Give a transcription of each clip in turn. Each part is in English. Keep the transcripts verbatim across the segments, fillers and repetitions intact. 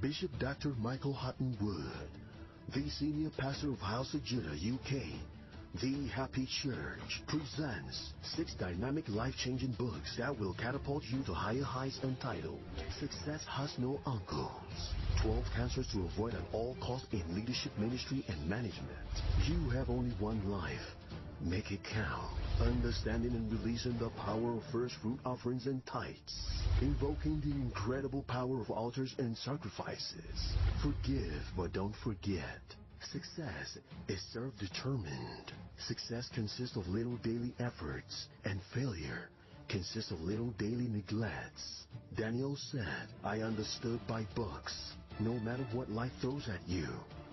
Bishop Doctor Michael Hutton-Wood, the Senior Pastor of House of Judah, U K, The Happy Church, presents six dynamic life-changing books that will catapult you to higher heights, entitled Success Has No Uncles, twelve Cancers to Avoid at All Costs in Leadership, Ministry, and Management. You have only one life. Make it count. Understanding and releasing the power of first fruit offerings and tithes. Invoking the incredible power of altars and sacrifices. Forgive but don't forget. Success is self-determined. Success consists of little daily efforts, and failure consists of little daily neglects. Daniel said, I understood by books. No matter what life throws at you,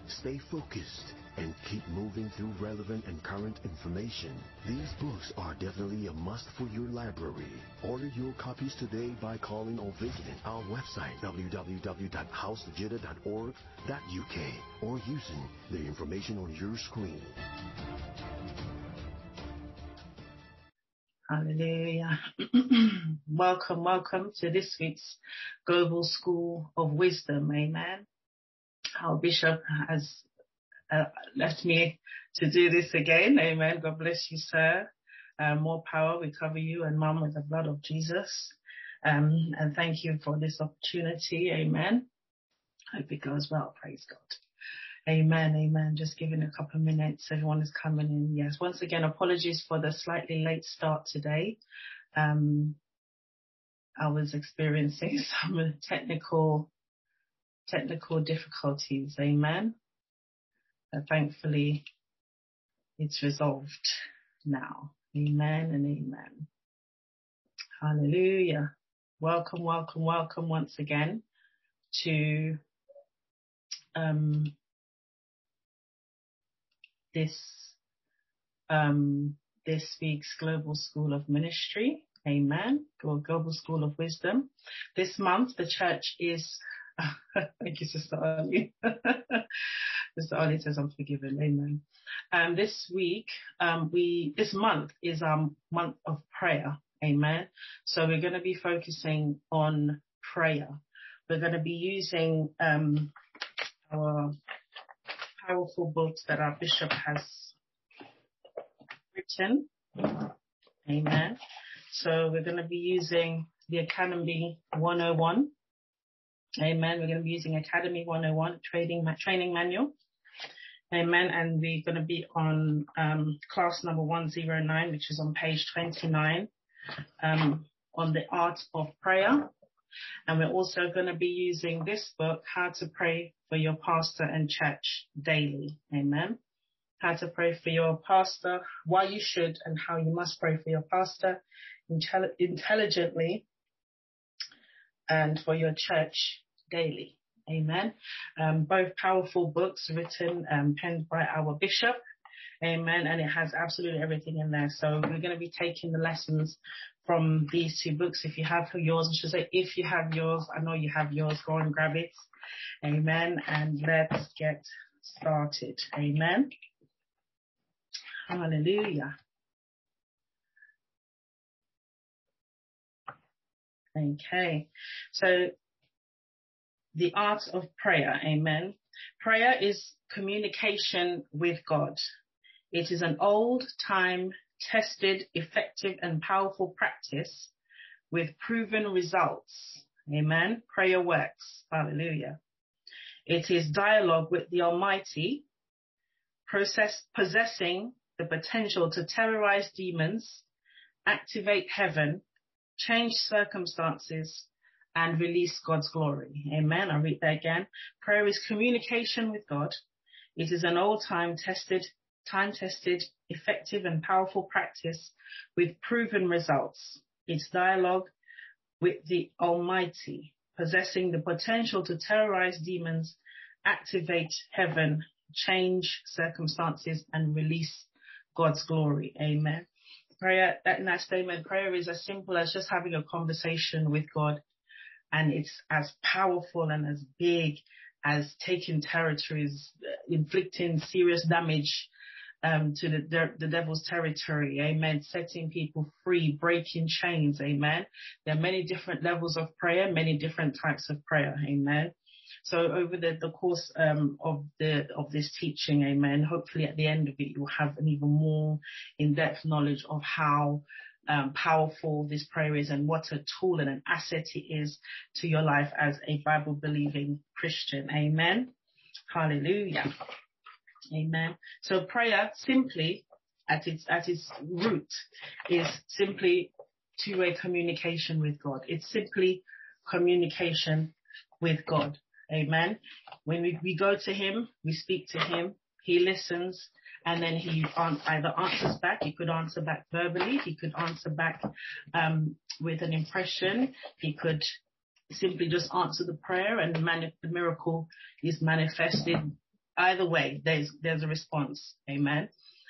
stay focused and keep moving through relevant and current information. These books are definitely a must for your library. Order your copies today by calling or visiting our website w w w dot house of judah dot org dot u k or using the information on your screen. Hallelujah. Welcome, welcome to this week's Global School of Wisdom. Amen. Our bishop has uh, left me to do this again. Amen. God bless you, sir. Uh, more power. We cover you and mum with the blood of Jesus. Um, and thank you for this opportunity. Amen. Hope it goes well. Praise God. Amen. Amen. Just giving a couple of minutes. Everyone is coming in. Yes. Once again, apologies for the slightly late start today. Um, I was experiencing some technical Technical difficulties, amen. But thankfully, it's resolved now. Amen and amen. Hallelujah. Welcome, welcome, welcome once again to um, this um, this week's Global School of Ministry. Amen. Global School of Wisdom. This month, the church is. Thank you, Sister Arlie. Sister Arlie says I'm forgiven. Amen. Um, this week, um, we this month is our month of prayer. Amen. So we're going to be focusing on prayer. We're going to be using um, our powerful books that our bishop has written. Amen. So we're going to be using the Academy one oh one. Amen. We're going to be using Academy one oh one training, training manual. Amen. And we're going to be on um, class number one oh nine, which is on page twenty-nine, um, on the art of prayer. And we're also going to be using this book, How to Pray for Your Pastor and Church Daily. Amen. How to pray for your pastor, why you should and how you must pray for your pastor intelli- intelligently and for your church daily. Amen. Um, both powerful books written and penned by our bishop. Amen. And it has absolutely everything in there. So we're going to be taking the lessons from these two books. If you have yours, I should say, if you have yours, I know you have yours, go and grab it. Amen. And let's get started. Amen. Hallelujah. Okay. So the art of prayer. Amen. Prayer is communication with God. It is an old time tested, effective and powerful practice with proven results. Amen. Prayer works. Hallelujah. It is dialogue with the Almighty, process possessing the potential to terrorize demons, activate heaven, change circumstances, and release God's glory. Amen. I'll read that again. Prayer is communication with God. It is an old time tested, time tested, effective and powerful practice with proven results. It's dialogue with the Almighty, possessing the potential to terrorize demons, activate heaven, change circumstances, and release God's glory. Amen. Prayer, in that statement, prayer is as simple as just having a conversation with God, and it's as powerful and as big as taking territories, inflicting serious damage um, to the, the, the devil's territory, amen, setting people free, breaking chains, amen. There are many different levels of prayer, many different types of prayer, amen. So over the, the course um, of the of this teaching, amen, hopefully at the end of it, you'll have an even more in-depth knowledge of how um, powerful this prayer is and what a tool and an asset it is to your life as a Bible-believing Christian. Amen. Hallelujah. Amen. So prayer simply at its at its root is simply two-way communication with God. It's simply communication with God. Amen. When we, we go to him, we speak to him, he listens, and then he either answers back. He could answer back verbally. He could answer back um, with an impression. He could simply just answer the prayer, and the, mani- the miracle is manifested. Either way, there's there's a response. Amen.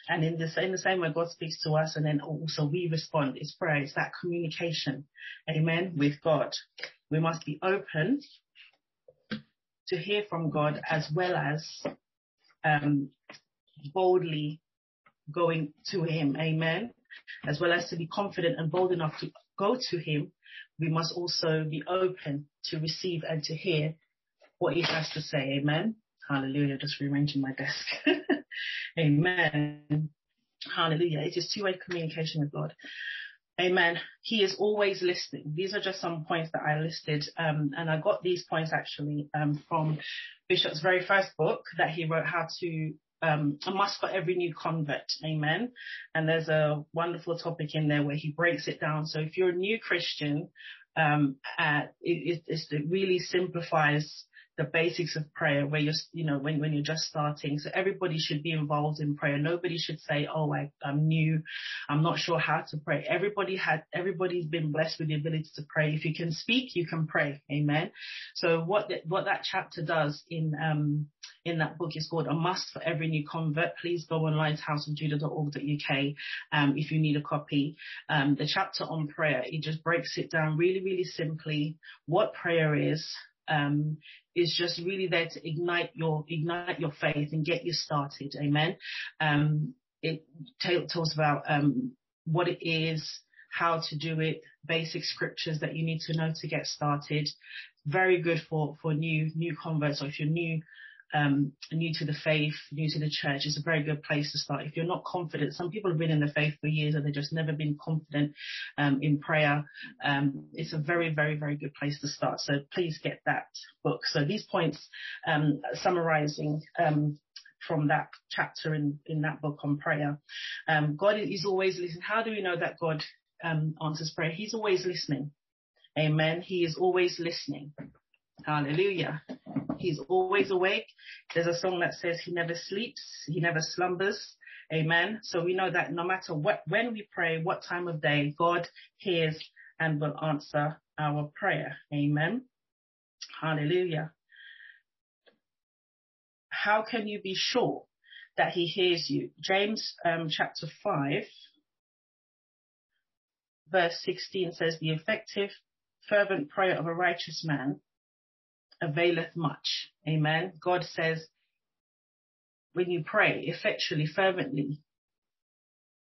And in the, in the same way God speaks to us, and then also we respond. It's prayer. It's that communication. Amen. With God. We must be open to hear from God, as well as um, boldly going to him. Amen. As well as to be confident and bold enough to go to him, we must also be open to receive and to hear what he has to say. Amen. Hallelujah. Just rearranging my desk. Amen. Hallelujah. It is two-way communication with God. Amen. He is always listening. These are just some points that I listed. Um, and I got these points actually um, from Bishop's very first book that he wrote, How to um, A Must for Every New Convert. Amen. And there's a wonderful topic in there where he breaks it down. So if you're a new Christian, um, uh, it, it, it really simplifies the basics of prayer, where you're, you know, when, when you're just starting. So everybody should be involved in prayer. Nobody should say, oh, I, I'm new, I'm not sure how to pray. Everybody had, everybody's been blessed with the ability to pray. If you can speak, you can pray. Amen. So what, the, what that chapter does in, um, in that book is called A Must for Every New Convert. Please go online to house of judah dot org dot u k um, if you need a copy. Um, the chapter on prayer, it just breaks it down really, really simply what prayer is. Um, is just really there to ignite your ignite your faith and get you started. Amen. Um, it t- talks about um, what it is, how to do it, basic scriptures that you need to know to get started. Very good for for new new converts, or if you're new um, new to the faith, new to the church. It's a very good place to start. If you're not confident, some people have been in the faith for years and they've just never been confident um, in prayer. Um, it's a very, very, very good place to start. So please get that book. So these points, um, summarizing, um, from that chapter in, in that book on prayer. Um, God is always listening. How do we know that God, um, answers prayer? He's always listening. Amen. He is always listening. Hallelujah. He's always awake. There's a song that says he never sleeps, he never slumbers. Amen. So we know that no matter what, when we pray, what time of day, God hears and will answer our prayer. Amen. Hallelujah. How can you be sure that he hears you? James um, chapter five, verse sixteen says, the effective, fervent prayer of a righteous man availeth much. Amen. God says, when you pray effectually, fervently,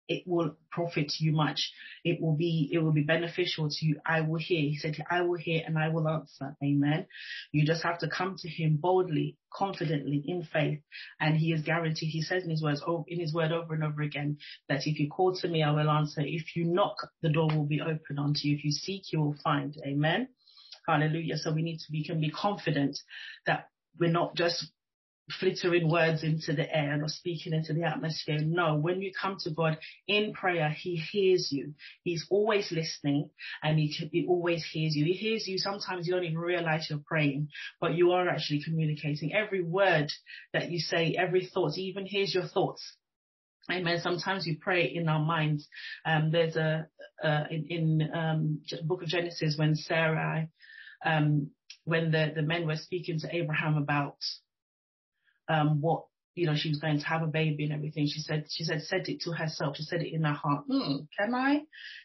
it will profit you much. It will be, it will be beneficial to you. I will hear. He said, I will hear and I will answer. Amen. You just have to come to him boldly, confidently, in faith. And he is guaranteed. He says in his words, oh, in his word over and over again, that if you call to me, I will answer. If you knock, the door will be open unto you. If you seek, you will find. Amen. Hallelujah. So we need to be, can be confident that we're not just flittering words into the air or speaking into the atmosphere. No, when you come to God in prayer, he hears you. He's always listening, and he, he always hears you. He hears you. Sometimes you don't even realize you're praying, but you are actually communicating. Every word that you say, every thought, he even hears your thoughts. Amen. Sometimes we pray in our minds. Um, there's a, uh, in, in, um, book of Genesis, when Sarai, um, when the, the men were speaking to Abraham about, um, what, you know, she was going to have a baby and everything. She said, she said, said it to herself. She said it in her heart. Mm, can I?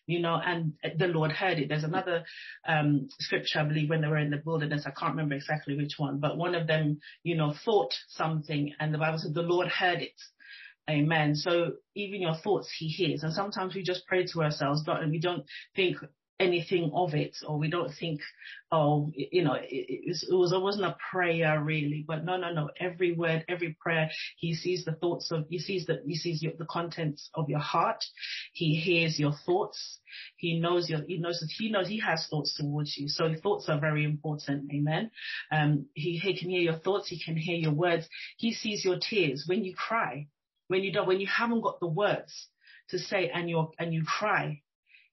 You know, and the Lord heard it. There's another, um, scripture, I believe, when they were in the wilderness. I can't remember exactly which one, but one of them, you know, thought something, and the Bible said the Lord heard it. Amen. So even your thoughts, he hears. And sometimes we just pray to ourselves, and we don't think anything of it, or we don't think, oh, you know, it, it, it was it wasn't a prayer really, but no, no, no. Every word, every prayer, he sees the thoughts of, he sees that he sees your, the contents of your heart. He hears your thoughts. He knows your, he knows that he knows he has thoughts towards you. So thoughts are very important. Amen. Um, he, he can hear your thoughts. He can hear your words. He sees your tears when you cry, when you don't, when you haven't got the words to say and you and you cry.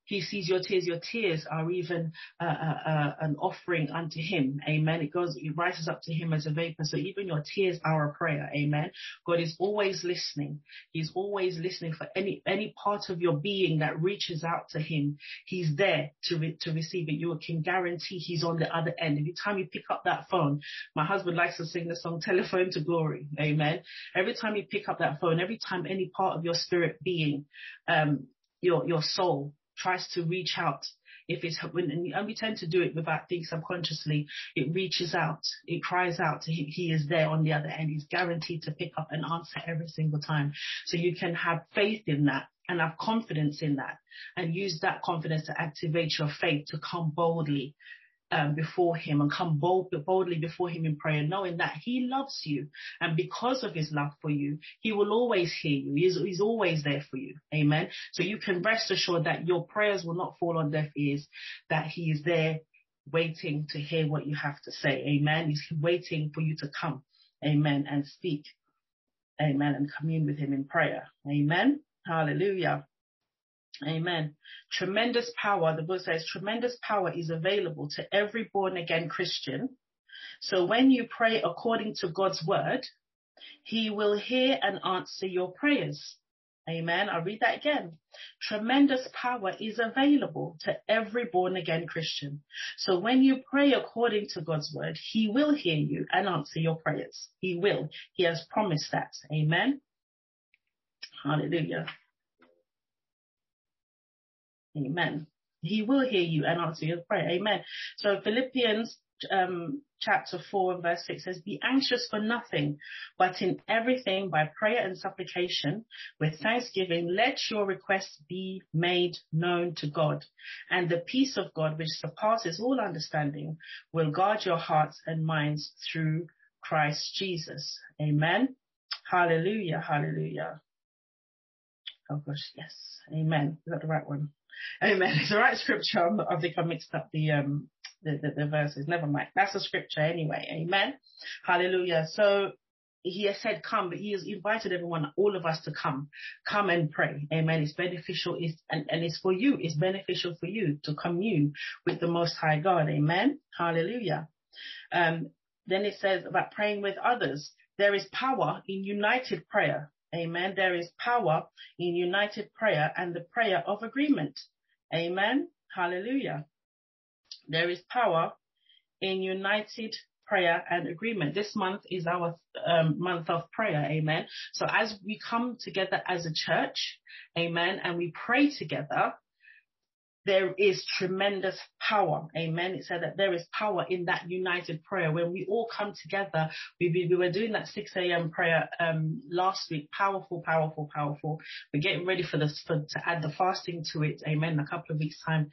He sees your tears. Your tears are even uh, uh, uh, an offering unto him. Amen. It goes, it rises up to him as a vapor. So even your tears are a prayer. Amen. God is always listening. He's always listening for any, any part of your being that reaches out to him. He's there to, re- to receive it. You can guarantee he's on the other end. Every time you pick up that phone, my husband likes to sing the song, Telephone to Glory. Amen. Every time you pick up that phone, every time any part of your spirit being, um, your, your soul, tries to reach out, if it's when, and we tend to do it without thinking subconsciously, it reaches out, it cries out to him. He is there on the other end. He's guaranteed to pick up an answer every single time. So you can have faith in that and have confidence in that, and use that confidence to activate your faith to come boldly um, before him and come bold, boldly before him in prayer, knowing that he loves you, and because of his love for you, he will always hear you. He's, he's always there for you. Amen. So you can rest assured that your prayers will not fall on deaf ears, that he is there waiting to hear what you have to say. Amen. He's waiting for you to come. Amen. And speak. Amen. And commune with him in prayer. Amen. Hallelujah. Amen. Tremendous power. The book says tremendous power is available to every born again Christian. So when you pray according to God's word, he will hear and answer your prayers. Amen. I'll read that again. Tremendous power is available to every born again Christian. So when you pray according to God's word, he will hear you and answer your prayers. He will. He has promised that. Amen. Hallelujah. Amen. He will hear you and answer your prayer. Amen. So Philippians um, chapter four and verse six says, be anxious for nothing, but in everything by prayer and supplication with thanksgiving, let your requests be made known to God. And the peace of God, which surpasses all understanding, will guard your hearts and minds through Christ Jesus. Amen. Hallelujah. Hallelujah. Oh gosh. Yes. Amen. Is that the right one? Amen. It's the right scripture. I think I mixed up the um the, the, the verses. Never mind. That's the scripture anyway. Amen. Hallelujah. So he has said come, but he has invited everyone, all of us, to come. Come and pray. Amen. It's beneficial. It's, and, and it's for you. It's beneficial for you to commune with the Most High God. Amen. Hallelujah. Um, then it says about praying with others. There is power in united prayer. Amen. There is power in united prayer and the prayer of agreement. Amen. Hallelujah. There is power in united prayer and agreement. This month is our um, month of prayer. Amen. So as we come together as a church, amen, and we pray together, there is tremendous power. Amen. It said that there is power in that united prayer. When we all come together, we, we, we were doing that six a.m. prayer um, last week. Powerful, powerful, powerful. We're getting ready for this, for, to add the fasting to it. Amen. In a couple of weeks time.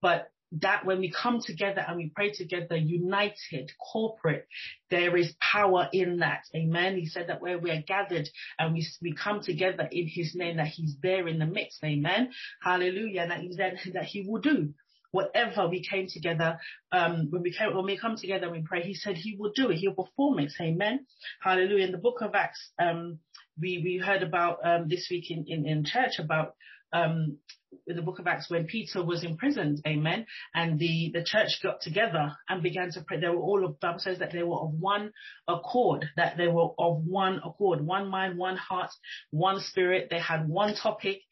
But that when we come together and we pray together, united, corporate, there is power in that. Amen. He said that where we are gathered and we we come together in his name, that he's there in the midst. Amen. Hallelujah. That he's there, that he will do whatever we came together. Um, when we came, when we come together and we pray, he said he will do it. He'll perform it. Amen. Hallelujah. In the book of Acts, um, we, we heard about, um, this week in, in, in church about, um, in the book of Acts, when Peter was imprisoned, amen, and the, the church got together and began to pray. They were all of, the Bible says that they were of one accord, that they were of one accord, one mind, one heart, one spirit. They had one topic,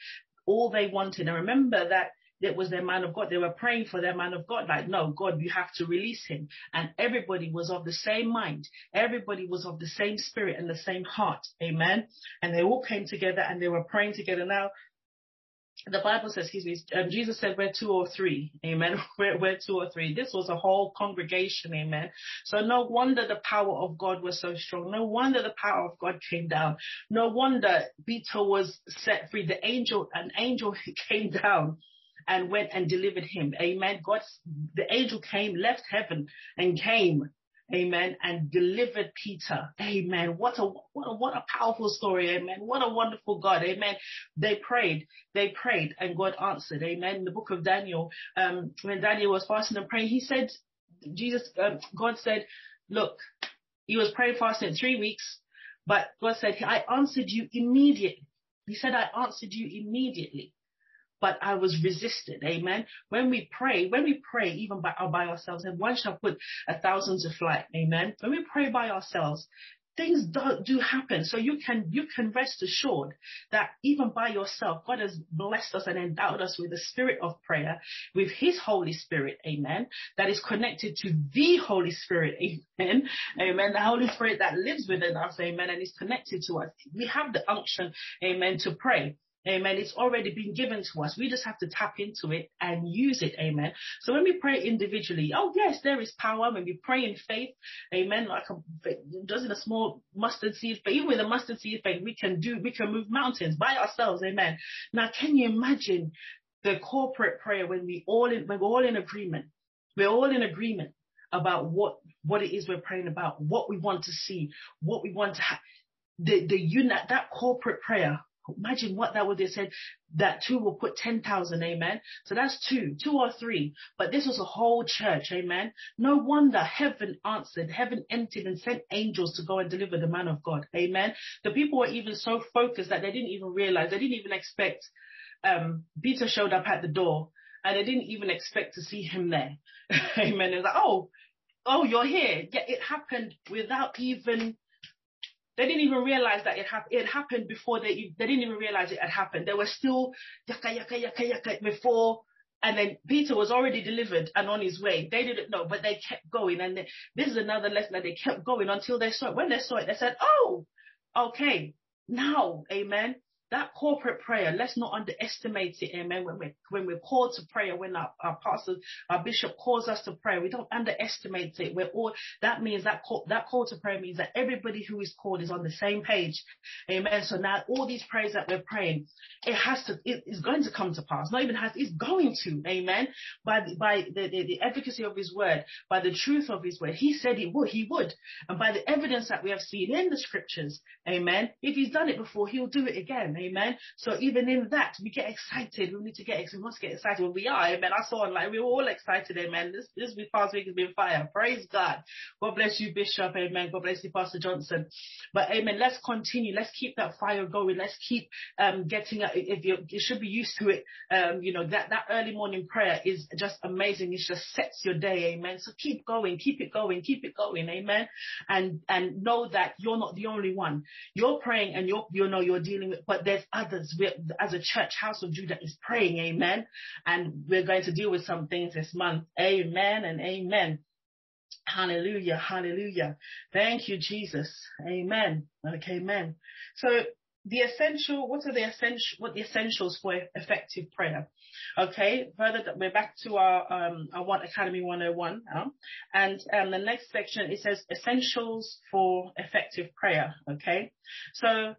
all they wanted. And remember that it was their man of God. They were praying for their man of God. Like, no, God, you have to release him. And everybody was of the same mind. Everybody was of the same spirit and the same heart, amen. And they all came together and they were praying together. Now, the Bible says, excuse me, um, Jesus said, we're two or three. Amen. We're, we're two or three. This was a whole congregation. Amen. So no wonder the power of God was so strong. No wonder the power of God came down. No wonder Peter was set free. The angel, an angel came down and went and delivered him. Amen. God, the angel came, left heaven and came. Amen. And delivered Peter. Amen. What a, what a, what a powerful story. Amen. What a wonderful God. Amen. They prayed. They prayed and God answered. Amen. In the book of Daniel, um, when Daniel was fasting and praying, he said, Jesus, um, God said, look, he was praying fasting three weeks, but God said, I answered you immediately. He said, I answered you immediately, but I was resisted. Amen. When we pray, when we pray, even by, by ourselves, and one shall put a thousand to flight. Amen. When we pray by ourselves, things do, do happen. So you can, you can rest assured that even by yourself, God has blessed us and endowed us with the spirit of prayer, with his Holy Spirit. Amen. That is connected to the Holy Spirit. Amen. Amen. The Holy Spirit that lives within us. Amen. And is connected to us. We have the unction. Amen. To pray. Amen. It's already been given to us. We just have to tap into it and use it. Amen. So when we pray individually, oh yes, there is power. When we pray in faith, amen, like a dozen a small mustard seed, but even with a mustard seed faith, we can do, we can move mountains by ourselves. Amen. Now, can you imagine the corporate prayer when we all in, we're all in agreement? We're all in agreement about what, what it is we're praying about, what we want to see, what we want to have. The, the unit, that corporate prayer. Imagine what that would have said, that two will put ten thousand, amen. So that's two, two or three. But this was a whole church, amen. No wonder heaven answered, heaven entered and sent angels to go and deliver the man of God, amen. The people were even so focused that they didn't even realize, they didn't even expect, um, Peter showed up at the door and they didn't even expect to see him there, amen. It was like, oh, oh, you're here. Yeah, it happened without even... They didn't even realize that it, ha- it happened before they, they didn't even realize it had happened. They were still yaka, yaka, yaka, yaka before. And then Peter was already delivered and on his way. They didn't know, but they kept going. And they, this is another lesson, that they kept going until they saw it. When they saw it, they said, oh, okay, now, amen. That corporate prayer, let's not underestimate it, amen. When we're, when we're called to prayer, when our, our pastor, our bishop calls us to prayer, we don't underestimate it. We're all, that means that call, that call to prayer means that everybody who is called is on the same page, amen. So now all these prayers that we're praying, it has to, it is going to come to pass. Not even has, it's going to, amen. By the, by the, the, the efficacy of his word, by the truth of his word, he said he would, he would. And by the evidence that we have seen in the scriptures, amen. If he's done it before, he'll do it again. Amen. So even in that, we get excited. We need to get, we must get excited when we are. Amen. I saw like we were all excited. Amen. This this week, past week has been fire. Praise God. God bless you, Bishop. Amen. God bless you, Pastor Johnson. But amen. Let's continue. Let's keep that fire going. Let's keep um getting up. If you you should be used to it. Um, you know that that early morning prayer is just amazing. It just sets your day. Amen. So keep going. Keep it going. Keep it going. Amen. And and know that you're not the only one. You're praying and you're you know you're dealing with, but there's others. We're, as a church, House of Judah is praying, amen, and we're going to deal with some things this month, amen and amen. Hallelujah, hallelujah. Thank you, Jesus, amen. Okay, amen. So the essential, what are the essential, what the essentials for effective prayer? Okay, further, we're back to our um, I want Academy one oh one now, and um, the next section it says essentials for effective prayer. Okay, so.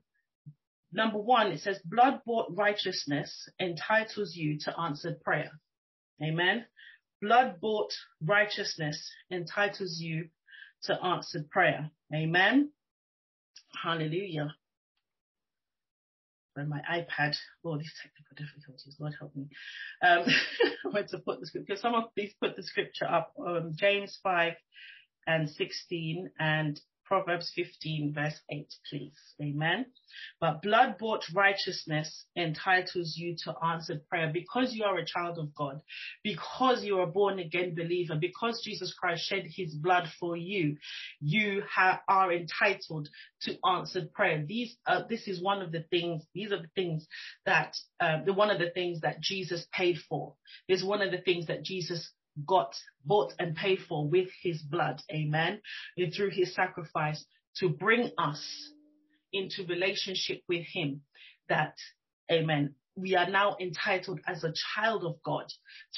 Number one, it says blood-bought righteousness entitles you to answered prayer. Amen. Blood-bought righteousness entitles you to answered prayer. Amen. Hallelujah. Where my iPad, all oh, these technical difficulties, Lord help me. Um, where to put the scripture? Someone please put the scripture up. Um, James five and sixteen and Proverbs fifteen, verse eight, please. Amen. But blood-bought righteousness entitles you to answered prayer because you are a child of God, because you are a born-again believer, because Jesus Christ shed his blood for you, you ha- are entitled to answered prayer. These, uh, this is one of the things, these are the things that, uh, the one of the things that Jesus paid for. It's one of the things that Jesus got, bought and paid for with his blood, amen, and through his sacrifice to bring us into relationship with him, that, amen, we are now entitled as a child of God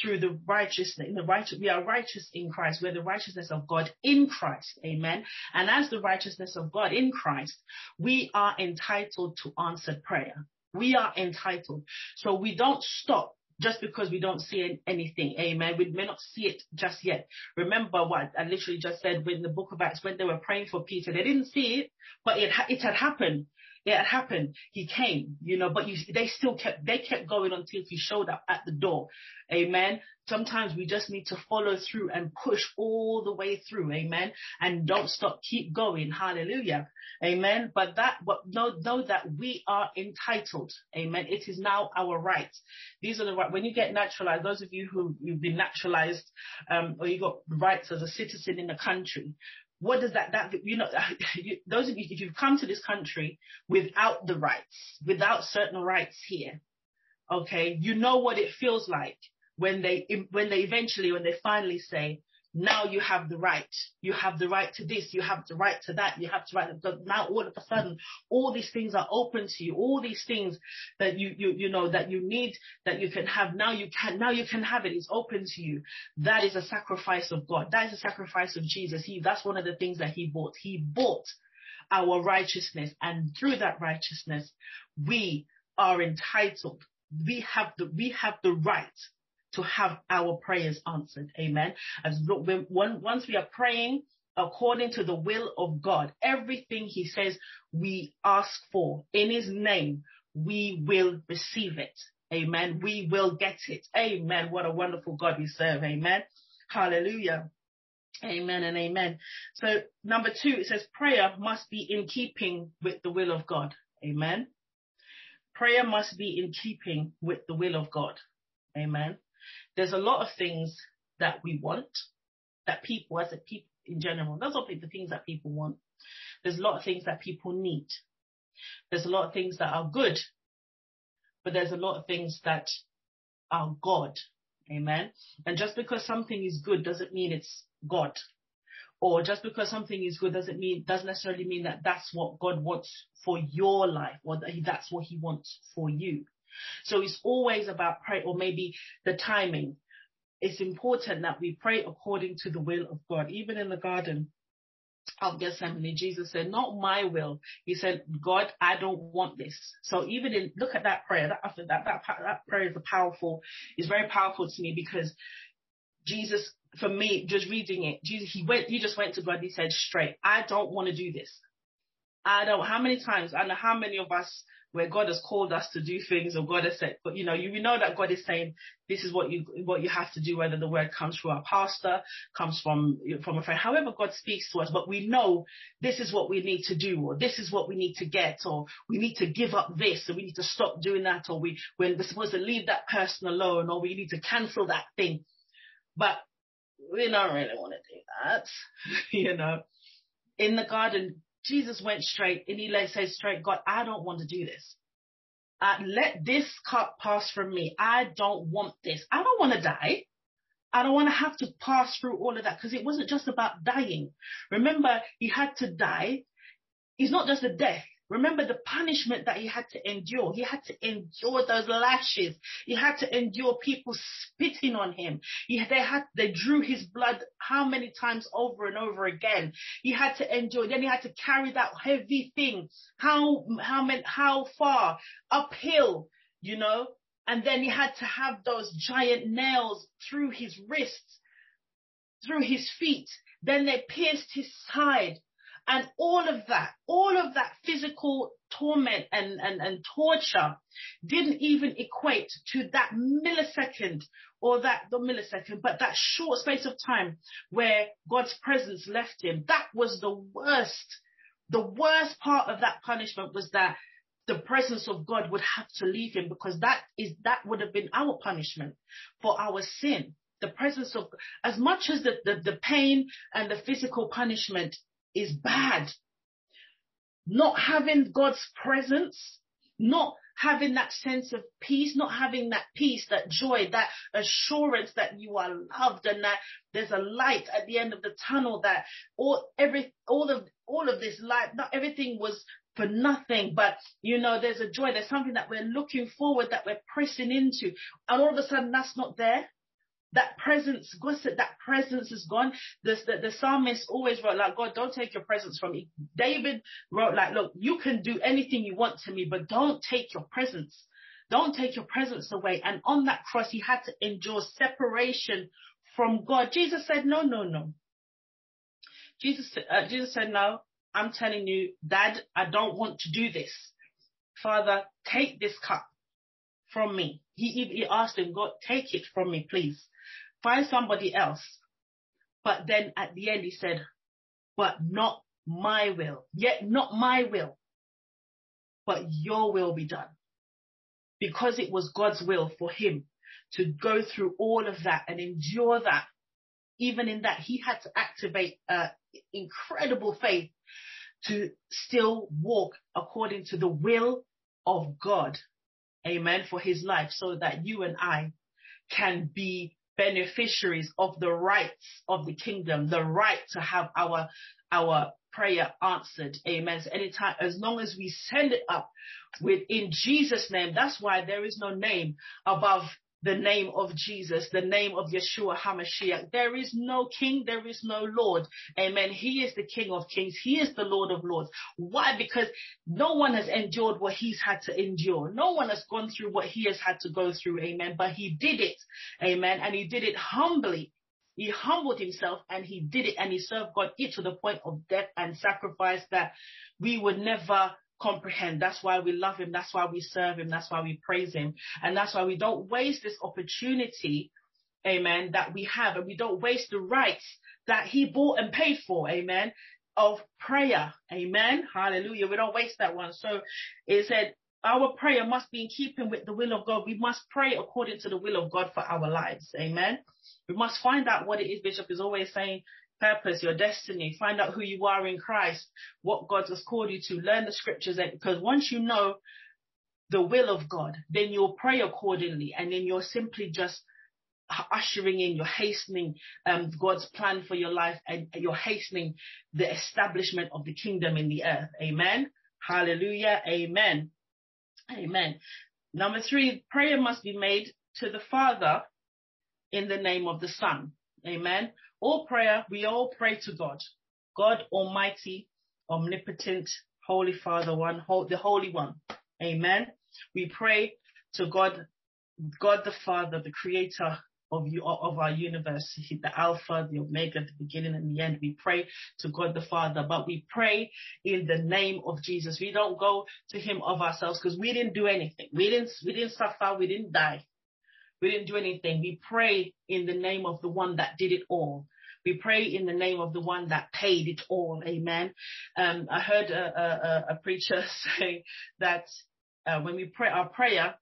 through the righteousness, in the right, we are righteous in Christ, we're the righteousness of God in Christ, amen, and as the righteousness of God in Christ, we are entitled to answered prayer, we are entitled, so we don't stop just because we don't see anything. Amen. We may not see it just yet. Remember what I literally just said in the book of Acts, when they were praying for Peter, they didn't see it, but it, it had happened. It had happened. He came, you know, but you, they still kept, they kept going until he showed up at the door. Amen. Sometimes we just need to follow through and push all the way through. Amen. And don't stop. Keep going. Hallelujah. Amen. But that, but know, know that we are entitled. Amen. It is now our right. These are the right. When you get naturalized, those of you who, you've been naturalized, um, or you got rights as a citizen in the country, what does that, that, you know, you, those of you, if you've come to this country without the rights, without certain rights here, okay, you know what it feels like when they, when they eventually, when they finally say, now you have the right, you have the right to this, you have the right to that, you have the right to, now all of a sudden, all these things are open to you, all these things that you, you, you know, that you need, that you can have, now you can, now you can have it, it's open to you. That is a sacrifice of God. That is a sacrifice of Jesus. He, that's one of the things that he bought. He bought our righteousness, and through that righteousness, we are entitled. We have the, we have the right to have our prayers answered. Amen. As when, once we are praying according to the will of God, everything he says we ask for in his name, we will receive it. Amen. We will get it. Amen. What a wonderful God we serve. Amen. Hallelujah. Amen and amen. So number two, it says prayer must be in keeping with the will of God. Amen. Prayer must be in keeping with the will of God. Amen. There's a lot of things that we want, that people, as a people in general, those are the things that people want. There's a lot of things that people need. There's a lot of things that are good, but there's a lot of things that are God. Amen. And just because something is good doesn't mean it's God. Or just because something is good doesn't mean, doesn't necessarily mean that that's what God wants for your life, or that that's what he wants for you. So it's always about prayer, or maybe the timing. It's important that we pray according to the will of God. Even in the Garden of Gethsemane, Jesus said, not my will. He said, God, I don't want this. So even in, look at that prayer. That, that, that, that prayer is a powerful, is very powerful to me, because Jesus, for me, just reading it, Jesus, he went, he just went to God. He said straight, I don't want to do this. I don't, how many times, I know how many of us, where God has called us to do things, or God has said, but you know, you we know that God is saying, this is what you, what you have to do, whether the word comes from our pastor, comes from, from a friend, however God speaks to us, but we know this is what we need to do, or this is what we need to get, or we need to give up this, or we need to stop doing that, or we, we're supposed to leave that person alone, or we need to cancel that thing. But we don't really want to do that. You know, in the garden, Jesus went straight, and he like says straight, God, I don't want to do this. Uh, let this cup pass from me. I don't want this. I don't want to die. I don't want to have to pass through all of that, because it wasn't just about dying. Remember, he had to die. It's not just a death. Remember the punishment that he had to endure. He had to endure those lashes. He had to endure people spitting on him. He, they had, they drew his blood how many times over and over again. He had to endure. Then he had to carry that heavy thing. How, how many, how far uphill, you know, and then he had to have those giant nails through his wrists, through his feet. Then they pierced his side. And all of that, all of that physical torment and, and, and torture didn't even equate to that millisecond or that, the millisecond, but that short space of time where God's presence left him. That was the worst. The worst part of that punishment was that the presence of God would have to leave him, because that is, that would have been our punishment for our sin. The presence of, as much as the, the, the pain and the physical punishment is bad, not having God's presence, not having that sense of peace, not having that peace, that joy, that assurance that you are loved, and that there's a light at the end of the tunnel, that all, every, all of, all of this life, not everything was for nothing, but you know, there's a joy, there's something that we're looking forward, that we're pressing into, and all of a sudden that's not there. That presence, God said that presence is gone. The, the, the psalmist always wrote, like, God, don't take your presence from me. David wrote, like, look, you can do anything you want to me, but don't take your presence. Don't take your presence away. And on that cross, he had to endure separation from God. Jesus said, no, no, no. Jesus, uh, Jesus said, no, I'm telling you, Dad, I don't want to do this. Father, take this cup from me. He, he asked him, God, take it from me, please. Find somebody else. But then at the end, he said, but not my will. Yet not my will, but your will be done. Because it was God's will for him to go through all of that and endure that. Even in that, he had to activate uh, incredible faith to still walk according to the will of God, amen, for his life, so that you and I can be beneficiaries of the rights of the kingdom, the right to have our our prayer answered, amen. So anytime, as long as we send it up within Jesus' name, that's why there is no name above the name of Jesus, the name of Yeshua HaMashiach. There is no king, there is no Lord. Amen. He is the King of Kings. He is the Lord of Lords. Why? Because no one has endured what he's had to endure. No one has gone through what he has had to go through. Amen. But he did it. Amen. And he did it humbly. He humbled himself and he did it, and he served God to the point of death and sacrifice that we would never comprehend. That's why we love him. That's why we serve him. That's why we praise him. And that's why we don't waste this opportunity, amen, that we have. And we don't waste the rights that he bought and paid for, amen, of prayer. Amen. Hallelujah. We don't waste that one. So it said, our prayer must be in keeping with the will of God. We must pray according to the will of God for our lives. Amen. We must find out what it is. Bishop is always saying, purpose, your destiny. Find out who you are in Christ, what God has called you to. Learn the scriptures, because once you know the will of God, then you'll pray accordingly, and then you're simply just ushering in, you're hastening um, God's plan for your life, and you're hastening the establishment of the kingdom in the earth. Amen. Hallelujah. Amen. Amen. Number three, prayer must be made to the Father in the name of the Son. Amen. All prayer, we all pray to God, God Almighty, Omnipotent, Holy Father, one, the Holy One. Amen. We pray to God, God the Father, the Creator of you, of our universe, the Alpha, the Omega, the beginning and the end. We pray to God the Father, but we pray in the name of Jesus. We don't go to him of ourselves because we didn't do anything. We didn't, we didn't suffer. We didn't die. We didn't do anything. We pray in the name of the one that did it all. We pray in the name of the one that paid it all. Amen. Um, I heard a, a, a preacher say that uh, when we pray our prayer,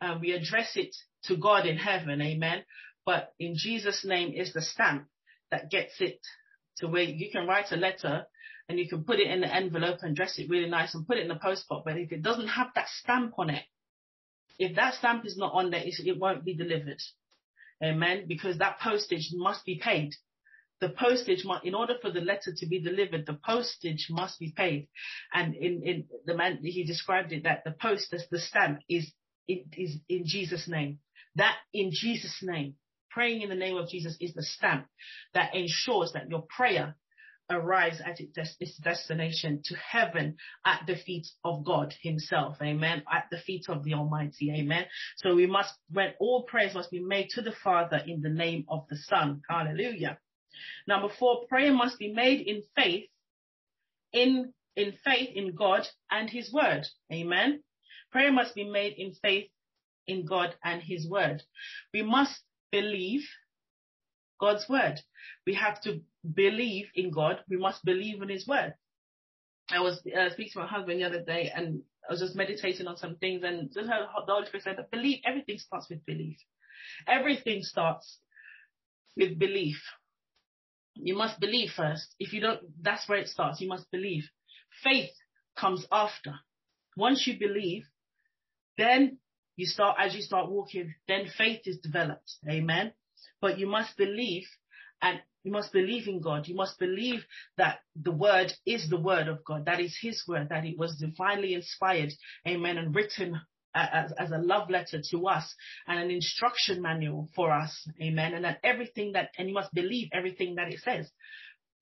uh, we address it to God in heaven. Amen. But in Jesus' name is the stamp that gets it to where you can write a letter and you can put it in the envelope and dress it really nice and put it in the postbox. But if it doesn't have that stamp on it, if that stamp is not on there, it won't be delivered. Amen. Because that postage must be paid. The postage, in order for the letter to be delivered, the postage must be paid. And in, in the man, he described it that the post, that's the stamp, is, it is in Jesus' name. That in Jesus' name, praying in the name of Jesus is the stamp that ensures that your prayer arrives at its destination, to heaven, at the feet of God himself. Amen. At the feet of the Almighty. Amen. So we must, when all prayers must be made to the Father in the name of the Son. Hallelujah. Number four, prayer must be made in faith, in, in faith in God and his word. Amen. Prayer must be made in faith in God and his word. We must believe God's word. We have to believe in God. We must believe in his word. I was uh, speaking to my husband the other day, and I was just meditating on some things, and just heard the Holy Spirit said that believe, everything starts with belief. Everything starts with belief. You must believe first. If you don't, that's where it starts. You must believe. Faith comes after. Once you believe, then you start, as you start walking, then faith is developed. Amen. But you must believe, and you must believe in God. You must believe that the word is the word of God, that is his word, that it was divinely inspired. Amen. And written As, as a love letter to us and an instruction manual for us. Amen. And that everything that, and you must believe everything that it says.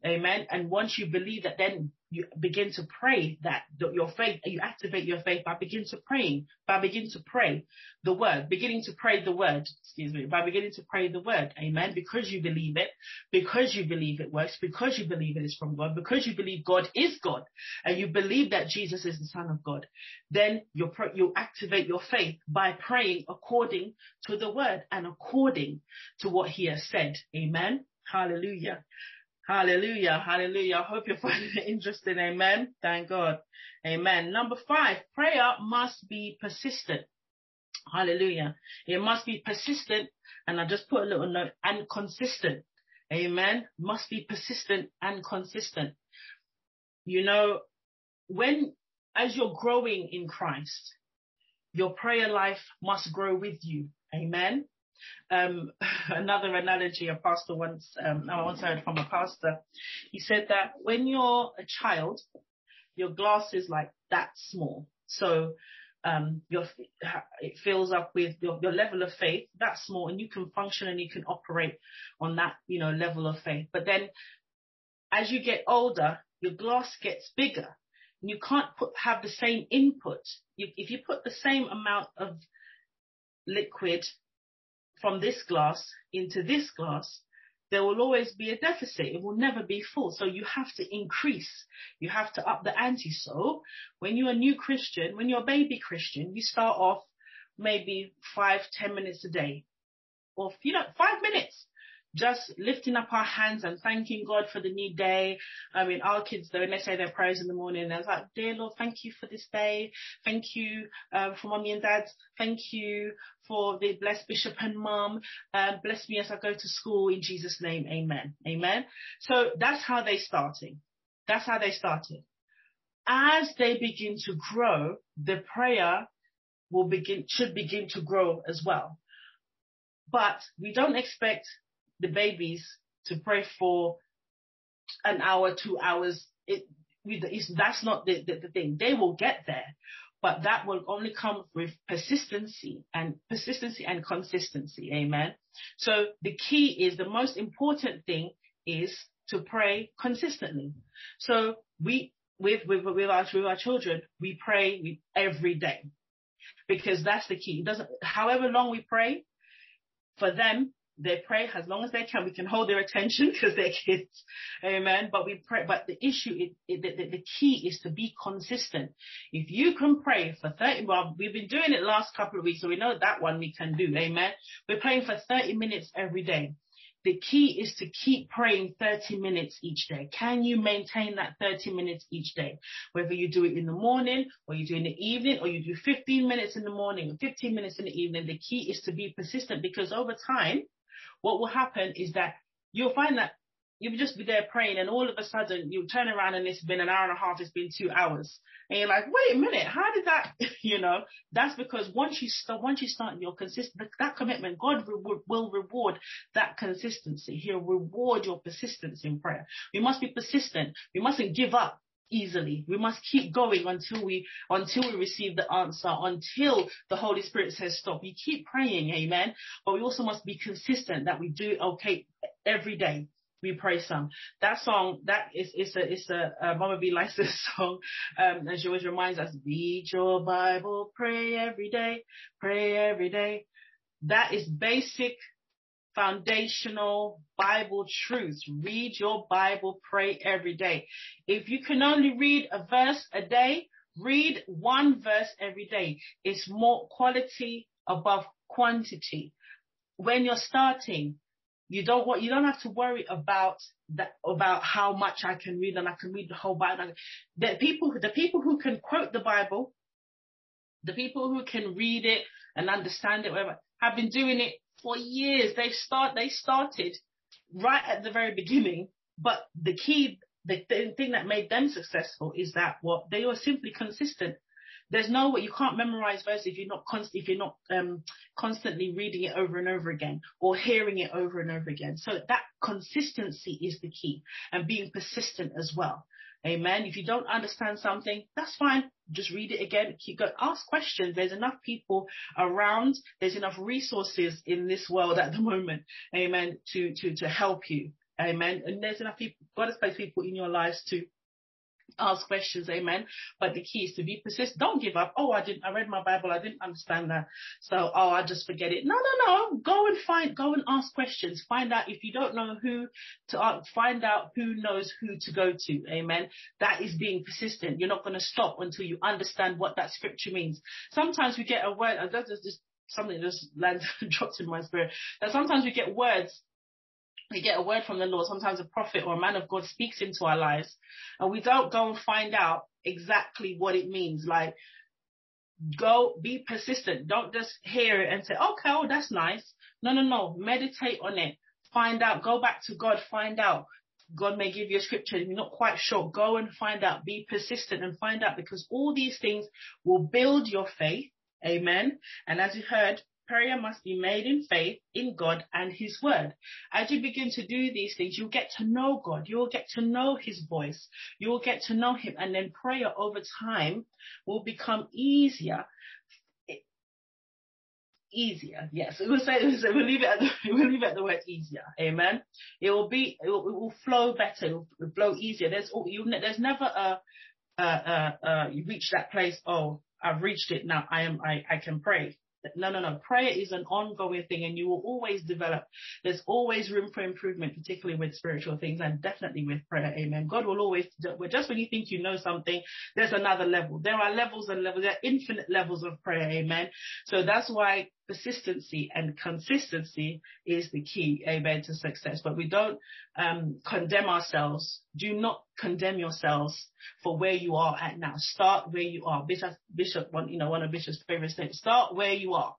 Amen. And once you believe that, then you begin to pray that your faith, you activate your faith by begin to praying, by beginning to pray the word, beginning to pray the word, excuse me, by beginning to pray the word. Amen. Because you believe it, because you believe it works, because you believe it is from God, because you believe God is God and you believe that Jesus is the Son of God, then you you activate your faith by praying according to the word and according to what he has said. Amen. Hallelujah. Hallelujah, hallelujah. I hope you're finding it interesting. Amen. Thank God. Amen. Number five, prayer must be persistent. Hallelujah. It must be persistent. And I just put a little note, and consistent. Amen. Must be persistent and consistent. You know, when, as you're growing in Christ, your prayer life must grow with you. Amen. Um, another analogy a pastor once, um, I once heard from a pastor, he said that when you're a child, your glass is like that small. So, um, your, it fills up with your, your level of faith that small, and you can function and you can operate on that, you know, level of faith. But then as you get older, your glass gets bigger and you can't put, have the same input. You, if you put the same amount of liquid from this glass into this glass, there will always be a deficit. It will never be full. So you have to increase. You have to up the ante. So when you're a new Christian, when you're a baby Christian, you start off maybe five, ten minutes a day, or, you know, five minutes, just lifting up our hands and thanking God for the new day. I mean, our kids, though, when they say their prayers in the morning, they're like, dear Lord, thank you for this day. Thank you um, for mommy and dad. Thank you for the blessed bishop and mom. Um, bless me as I go to school in Jesus' name. Amen. Amen. So that's how they started. That's how they started. As they begin to grow, the prayer will begin, should begin to grow as well. But we don't expect the babies to pray for an hour, two hours. It, it's, that's not the, the, the thing. They will get there, but that will only come with persistency and persistency and consistency. Amen. So the key is, the most important thing is to pray consistently. So we, with, with, with our, with our children, we pray we, every day, because that's the key. It doesn't, however long we pray for them, they pray as long as they can. We can hold their attention because they're kids. Amen. But we pray, but the issue, it, it, the, the key is to be consistent. If you can pray for thirty, well, we've been doing it last couple of weeks, so we know that one we can do. Amen. We're praying for thirty minutes every day. The key is to keep praying thirty minutes each day. Can you maintain that thirty minutes each day? Whether you do it in the morning, or you do it in the evening, or you do fifteen minutes in the morning, or fifteen minutes in the evening, the key is to be persistent, because over time, what will happen is that you'll find that you'll just be there praying, and all of a sudden you'll turn around and it's been an hour and a half, it's been two hours. And you're like, wait a minute, how did that, you know, that's because once you start, once you start your consistent, that commitment, God re- will reward that consistency. He'll reward your persistence in prayer. We must be persistent. We mustn't give up easily. We must keep going until we, until we receive the answer, until the Holy Spirit says stop. We keep praying, amen. But we also must be consistent, that we do okay every day. We pray some. That song, that is, it's a, it's a, a Mama B Lysis song. Um, and she always reminds us, read your Bible, pray every day, pray every day. That is basic, foundational Bible truths. Read your Bible, pray every day. If you can only read a verse a day, read one verse every day. It's more quality above quantity. When you're starting, you don't want, you don't have to worry about that, about how much I can read, and I can read the whole Bible. The people, the people who can quote the Bible, the people who can read it and understand it, whatever, have been doing it for years. They start, they started right at the very beginning, but the key, the, the thing that made them successful is that what they were simply consistent. There's no way you can't memorize verse if you're not const, if you're not um, constantly reading it over and over again, or hearing it over and over again. So that consistency is the key, and being persistent as well. Amen. If you don't understand something, that's fine. Just read it again. Keep going. Ask questions. There's enough people around. There's enough resources in this world at the moment. Amen. To, to, to help you. Amen. And there's enough people, God has placed people in your lives to ask questions. Amen. But the key is to be persistent. Don't give up. Oh, I didn't, I read my Bible. I didn't understand that. So, oh, I just forget it. No, no, no. Go and find, go and ask questions. Find out if you don't know who to ask, find out who knows who to go to. Amen. That is being persistent. You're not going to stop until you understand what that scripture means. Sometimes we get a word, and that's just something that just lands, drops in my spirit, that sometimes we get words. We get a word from the Lord. Sometimes a prophet or a man of God speaks into our lives, and we don't go and find out exactly what it means. Like, go be persistent. Don't just hear it and say, okay, oh, that's nice. No, no, no. Meditate on it. Find out. Go back to God. Find out. God may give you a scripture and you're not quite sure. Go and find out. Be persistent and find out, because all these things will build your faith. Amen. And as you heard, prayer must be made in faith in God and his word. As you begin to do these things, you'll get to know God. You'll get to know his voice. You'll get to know him. And then prayer over time will become easier. Easier. Yes. We'll say, we'll leave it at the, we'll leave it at the word easier. Amen. It will be, it will, it will flow better. It will flow easier. There's, you'll, there's never a, uh, uh, uh, you reach that place. Oh, I've reached it. Now I am, I, I can pray. No, no, no. Prayer is an ongoing thing, and you will always develop. There's always room for improvement, particularly with spiritual things, and definitely with prayer. Amen. God will always, just when you think you know something, there's another level. There are levels and levels. There are infinite levels of prayer. Amen. So that's why persistency and consistency is the key. Amen. To success. But we don't um, condemn ourselves. Do not condemn yourselves for where you are at now. Start where you are. Bishop, Bishop, one, you know, one of Bishop's favorite statements. Start where you are,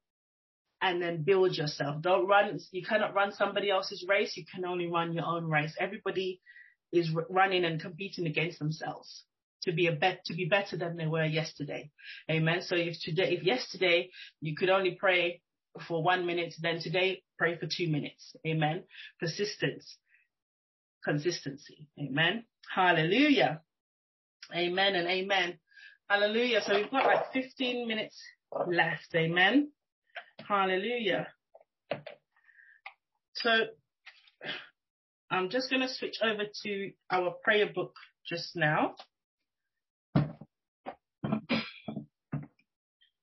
and then build yourself. Don't run. You cannot run somebody else's race. You can only run your own race. Everybody is running and competing against themselves to be a bet, to be better than they were yesterday. Amen. So if today, if yesterday you could only pray for one minute, then today pray for two minutes. Amen. Persistence. Consistency. Amen. Hallelujah. Amen and amen. Hallelujah. So we've got like fifteen minutes left. Amen. Hallelujah. So I'm just going to switch over to our prayer book just now.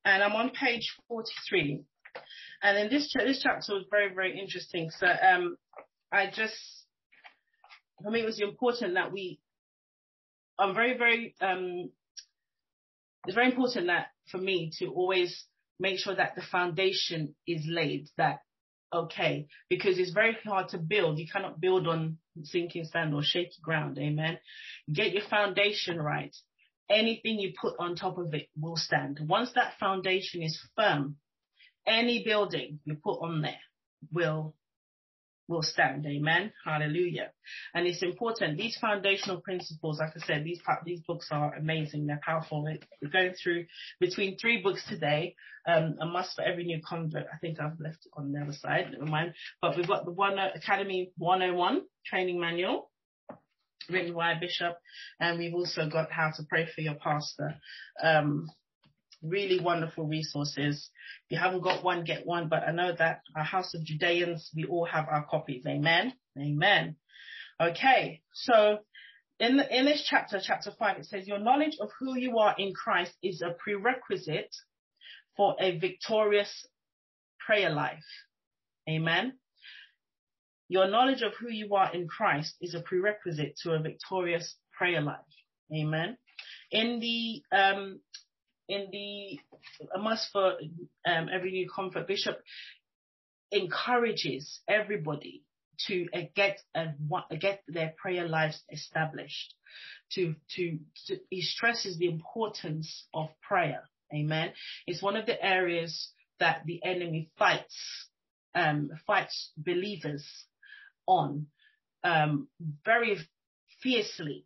And I'm on page forty-three. And then this, this chapter was very, very interesting. So um, I just, for me, it was important that we are very, very, um, it's very important that for me to always make sure that the foundation is laid, that, okay, because it's very hard to build. You cannot build on sinking sand or shaky ground. Amen. Get your foundation right. Anything you put on top of it will stand. Once that foundation is firm, any building you put on there will will stand. Amen. Hallelujah. And it's important. These foundational principles, like I said, these these books are amazing. They're powerful. We're going through between three books today. Um, a must for every new convert. I think I've left it on the other side. Never mind. But we've got the one uh, Academy one oh one training manual, written by a bishop, and we've also got How to Pray for Your Pastor. Um, really wonderful resources. If you haven't got one, get one, but I know that our House of Judeans, we all have our copies. Amen. Amen. Okay, so in, the, in this chapter, chapter five, it says, your knowledge of who you are in Christ is a prerequisite for a victorious prayer life. Amen. Your knowledge of who you are in Christ is a prerequisite to a victorious prayer life. Amen. In the um, in the a must for um, every new convert, Bishop encourages everybody to uh, get and uh, get their prayer lives established. To, to to he stresses the importance of prayer. Amen. It's one of the areas that the enemy fights um, fights believers on um very fiercely.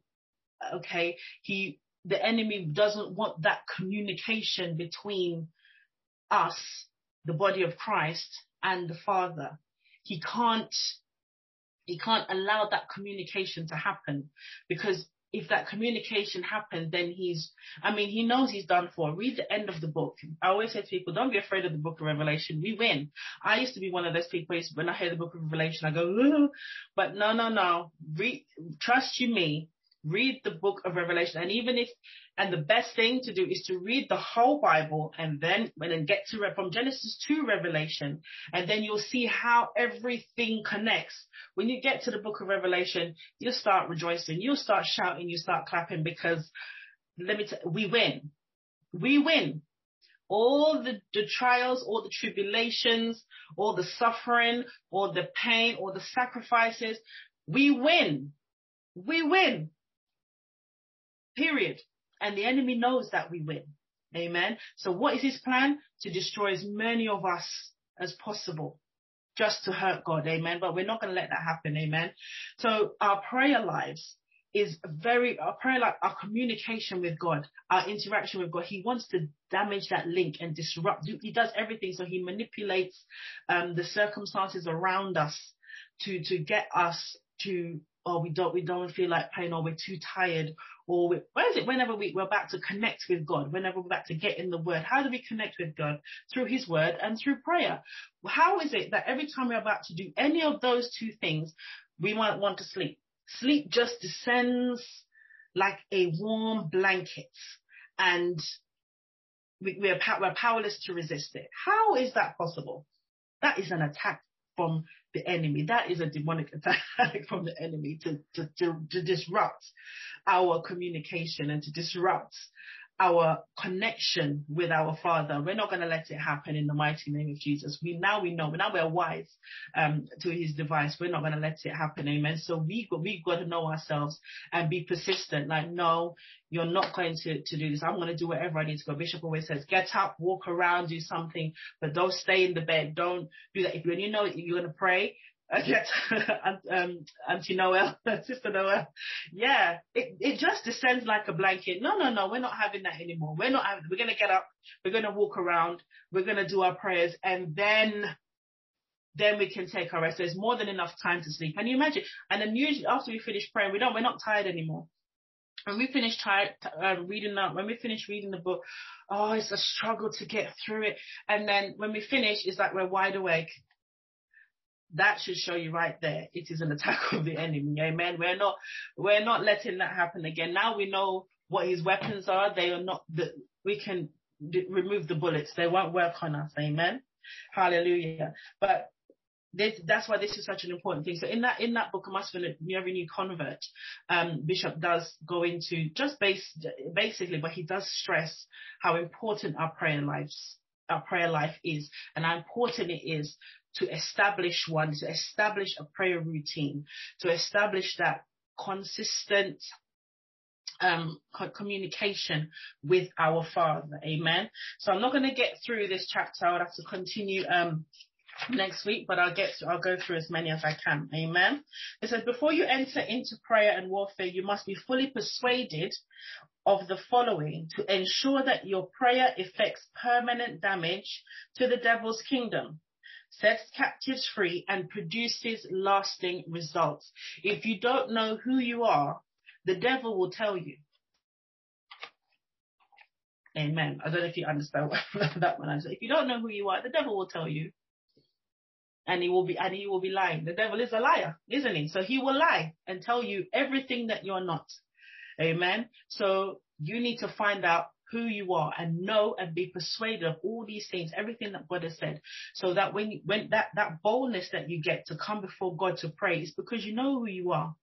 Okay, he the enemy doesn't want that communication between us, the body of Christ, and the Father. He can't he can't allow that communication to happen, because if that communication happens, then he's, I mean, he knows he's done for. Read the end of the book. I always say to people, don't be afraid of the book of Revelation. We win. I used to be one of those people, when I hear the book of Revelation, I go, ooh. But no, no, no. Read, trust you me. Read the book of Revelation. And even if, and the best thing to do is to read the whole Bible and then, and then get to, from Genesis to Revelation. And then you'll see how everything connects. When you get to the book of Revelation, you'll start rejoicing, you'll start shouting, you start clapping, because let me tell you, we win. We win. All the, the trials, all the tribulations, all the suffering, all the pain, all the sacrifices, we win. We win. Period. And the enemy knows that we win. Amen. So what is his plan? To destroy as many of us as possible, just to hurt God. Amen. But we're not going to let that happen. Amen. So our prayer lives is very, our prayer life, our communication with God, our interaction with God. He wants to damage that link and disrupt. He does everything. So he manipulates um, the circumstances around us to, to get us to, or we don't, we don't feel like praying, or we're too tired, or we, where is it? Whenever we, we're about to connect with God, whenever we're about to get in the word, how do we connect with God? Through his word and through prayer. How is it that every time we're about to do any of those two things, we might want to sleep? Sleep just descends like a warm blanket, and we, we're, we're powerless to resist it. How is that possible? That is an attack from the enemy. That is a demonic attack from the enemy to, to, to, to disrupt our communication and to disrupt our connection with our Father. We're not going to let it happen in the mighty name of Jesus. We now we know, now we're wise um, to his device. We're not going to let it happen. Amen. So we, we've got to know ourselves and be persistent. Like, no, you're not going to, to do this. I'm going to do whatever I need to go. Bishop always says, get up, walk around, do something, but don't stay in the bed. Don't do that. If you know you're going to pray, get um, Auntie Noel, Sister Noel. Yeah, it, it just descends like a blanket. No, no, no, we're not having that anymore. We're not having, we're going to get up. We're going to walk around. We're going to do our prayers. And then, then we can take our rest. There's more than enough time to sleep. Can you imagine? And then usually after we finish praying, we don't, we're not tired anymore. When we finish tired, uh, reading that, when we finish reading the book, oh, it's a struggle to get through it. And then when we finish, it's like we're wide awake. That should show you right there. It is an attack of the enemy. Amen. We're not, we're not letting that happen again. Now we know what his weapons are. They are not, the, we can d- remove the bullets. They won't work on us. Amen. Hallelujah. But this, that's why this is such an important thing. So in that, in that book, Must for Every New Convert, um, Bishop does go into just base, basically, but he does stress how important our prayer lives, our prayer life is, and how important it is to establish one, to establish a prayer routine, to establish that consistent um, communication with our Father. Amen. So I'm not going to get through this chapter. I'll have to continue um, next week, but I'll get, to, I'll go through as many as I can. Amen. It says, before you enter into prayer and warfare, you must be fully persuaded of the following to ensure that your prayer effects permanent damage to the devil's kingdom, sets captives free, and produces lasting results. If you don't know who you are, the devil will tell you. Amen. I don't know if you understand what that one is. If you don't know who you are, the devil will tell you. And he will be, and he will be lying. The devil is a liar, isn't he? So he will lie and tell you everything that you're not. Amen. So you need to find out who you are and know and be persuaded of all these things, everything that God has said, so that when, when that, that boldness that you get to come before God to pray is because you know who you are.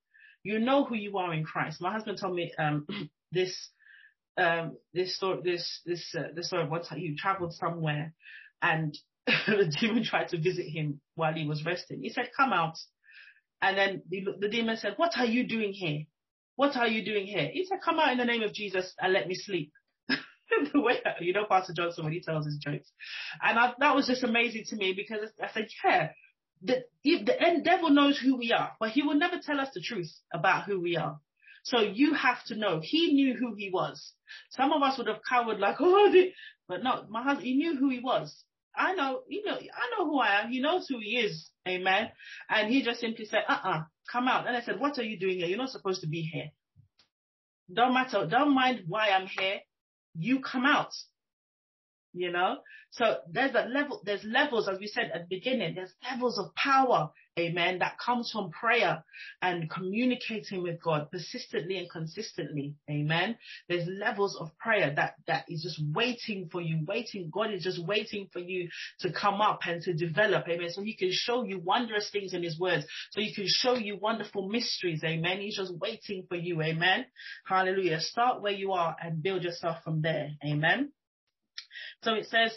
You know who you are in Christ. My husband told me um, this, um, this story, this, this, uh, this story of one time you traveled somewhere and the demon tried to visit him while he was resting. He said, come out. And then the, the demon said, what are you doing here? What are you doing here? He said, come out in the name of Jesus and let me sleep. The way, you know, Pastor Johnson, when he tells his jokes. And I, that was just amazing to me, because I said, yeah, the, the devil knows who we are, but he will never tell us the truth about who we are. So you have to know. He knew who he was. Some of us would have cowered like, oh, but no, my husband, he knew who he was. I know, you know, I know who I am. He knows who he is. Amen. And he just simply said, uh-uh, come out. And I said, what are you doing here? You're not supposed to be here. Don't matter. Don't mind why I'm here. You come out. You know? So there's that level, there's levels, as we said at the beginning, there's levels of power, amen, that comes from prayer and communicating with God persistently and consistently, amen. There's levels of prayer that, that is just waiting for you, waiting. God is just waiting for you to come up and to develop, amen. So he can show you wondrous things in his words. So he can show you wonderful mysteries, amen. He's just waiting for you, amen. Hallelujah. Start where you are and build yourself from there, amen. So it says,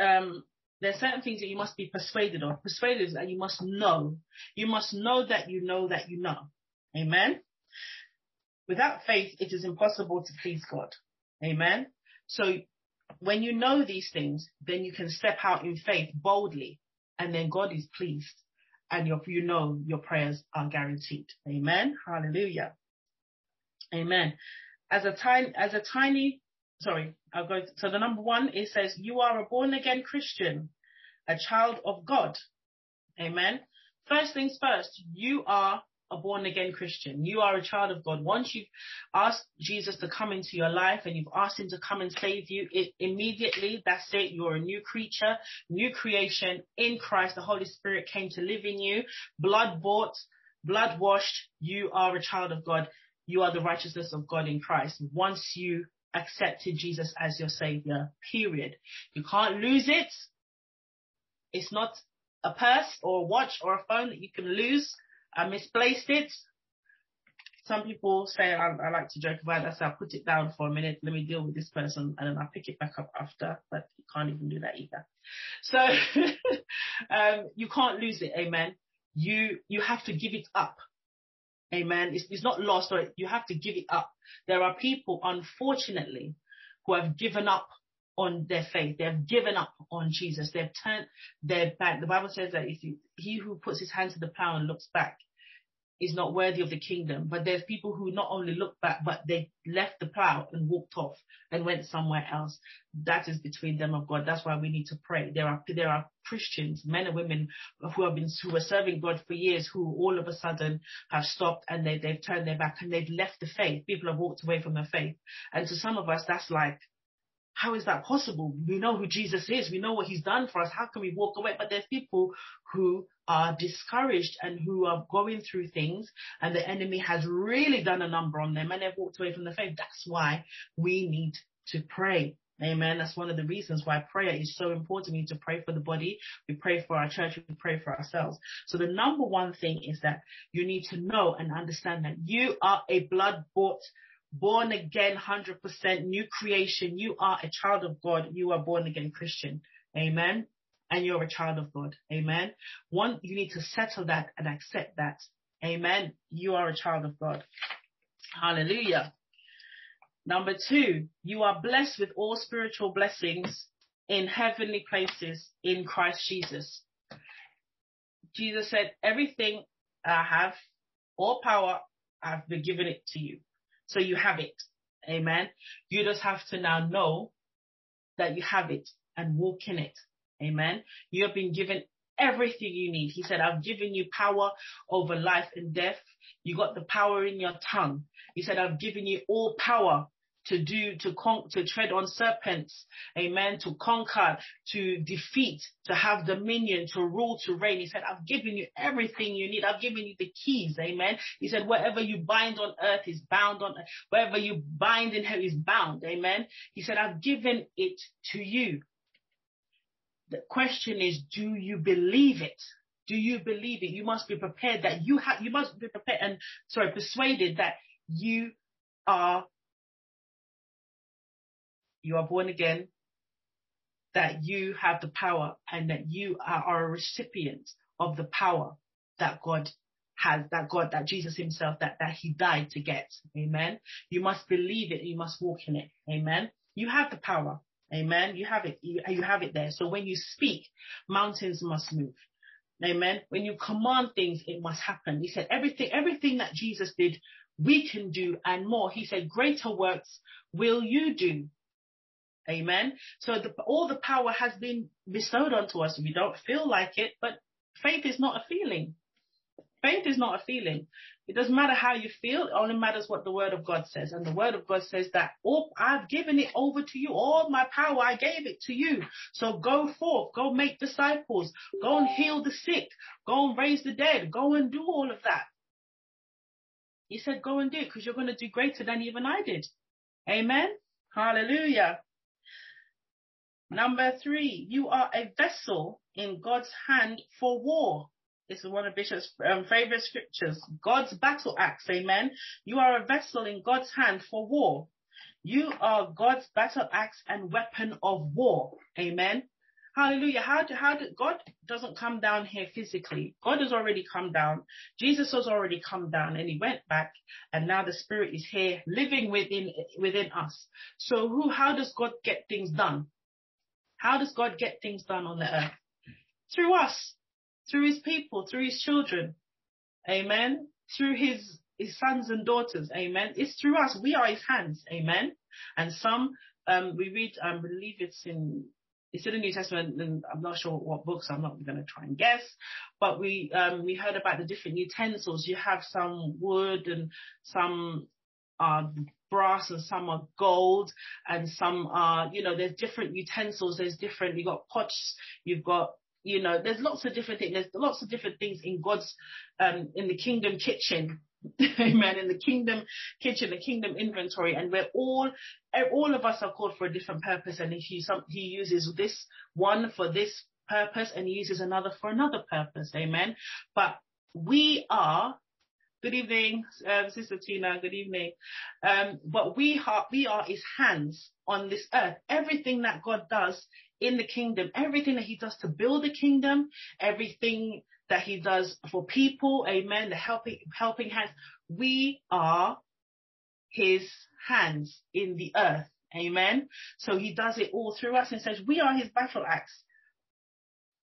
um, there are certain things that you must be persuaded of. Persuaded is that you must know. You must know that you know that you know. Amen. Without faith, it is impossible to please God. Amen. So when you know these things, then you can step out in faith boldly, and then God is pleased, and your, you know your prayers are guaranteed. Amen. Hallelujah. Amen. As a tiny, as a tiny Sorry, I'll go. So the number one, it says, you are a born again Christian, a child of God. Amen. First things first, you are a born again Christian. You are a child of God. Once you've asked Jesus to come into your life and you've asked him to come and save you, it immediately, that's it. You're a new creature, new creation in Christ. The Holy Spirit came to live in you, blood bought, blood washed. You are a child of God. You are the righteousness of God in Christ. Once you accepted Jesus as your savior, period. You can't lose it. It's not a purse or a watch or a phone that you can lose. I misplaced it. Some people say, I, I like to joke about that, so I'll put it down for a minute, let me deal with this person, and then I'll pick it back up after, but you can't even do that either. So um, you can't lose it, amen. You, you have to give it up. Amen. It's, it's not lost, or you have to give it up. There are people, unfortunately, who have given up on their faith. They've given up on Jesus. They've turned their back. The Bible says that if you, he who puts his hand to the plow and looks back is not worthy of the kingdom. But there's people who not only look back, but they left the plow and walked off and went somewhere else. That is between them and God. That's why we need to pray. There are, there are Christians, men and women who have been, who were serving God for years, who all of a sudden have stopped and they, they've turned their back and they've left the faith. People have walked away from their faith. And to some of us, that's like, how is that possible? We know who Jesus is. We know what he's done for us. How can we walk away? But there's people who are discouraged and who are going through things, and the enemy has really done a number on them, and they've walked away from the faith. That's why we need to pray. Amen. That's one of the reasons why prayer is so important. We need to pray for the body. We pray for our church. We pray for ourselves. So the number one thing is that you need to know and understand that you are a blood-bought, born again, one hundred percent new creation. You are a child of God. You are born again Christian. Amen. And you're a child of God. Amen. One, you need to settle that and accept that. Amen. You are a child of God. Hallelujah. Number two, you are blessed with all spiritual blessings in heavenly places in Christ Jesus. Jesus said, everything I have, all power, I've been given it to you. So you have it. Amen. You just have to now know that you have it and walk in it. Amen. You have been given everything you need. He said, I've given you power over life and death. You got the power in your tongue. He said, I've given you all power to do, to con- to tread on serpents. Amen. To conquer, to defeat, to have dominion, to rule, to reign. He said, I've given you everything you need. I've given you the keys. Amen. He said, whatever you bind on earth is bound on earth. Whatever you bind in hell is bound. Amen. He said, I've given it to you. The question is, do you believe it? Do you believe it? You must be prepared that you have, you must be prepared and, sorry, persuaded that you are, you are born again, that you have the power and that you are a recipient of the power that God has, that God, that Jesus himself, that, that he died to get. Amen. You must believe it. You must walk in it. Amen. You have the power. Amen. You have it. You, you have it there. So when you speak, mountains must move. Amen. When you command things, it must happen. He said, everything, everything that Jesus did, we can do and more. He said, greater works will you do. Amen. So the, all the power has been bestowed onto us. We don't feel like it, but faith is not a feeling. Faith is not a feeling. It doesn't matter how you feel. It only matters what the word of God says. And the word of God says that, oh, I've given it over to you. All my power, I gave it to you. So go forth. Go make disciples. Go and heal the sick. Go and raise the dead. Go and do all of that. He said, go and do it because you're going to do greater than even I did. Amen. Hallelujah. Number three, you are a vessel in God's hand for war. This is one of Bishop's um, favorite scriptures, God's battle axe. Amen. You are a vessel in God's hand for war. You are God's battle axe and weapon of war. Amen. Hallelujah. How do, how do, God doesn't come down here physically. God has already come down. Jesus has already come down and he went back. And now the Spirit is here living within, within us. So who, how does God get things done? How does God get things done on the earth? Through us. Through his people, through his children, amen, through his, his sons and daughters, amen. It's through us. We are his hands, amen. And some, um, we read, I believe it's in, it's in the New Testament, and I'm not sure what books, I'm not going to try and guess, but we, um, we heard about the different utensils. You have some wood and some uh brass and some are gold and some are, you know, there's different utensils, there's different, you've got pots, you've got, you know, there's lots of different things. There's lots of different things in God's, um, in the kingdom kitchen. Amen. In the kingdom kitchen, the kingdom inventory. And we're all, all of us are called for a different purpose. And he, some, he uses this one for this purpose and he uses another for another purpose. Amen. But we are, good evening, um, Sister Tina, good evening. Um, but we are, we are his hands on this earth. Everything that God does in the kingdom, everything that he does to build the kingdom, everything that he does for people, amen, the helping, helping hands, we are his hands in the earth, amen. So he does it all through us and says, we are his battle axe.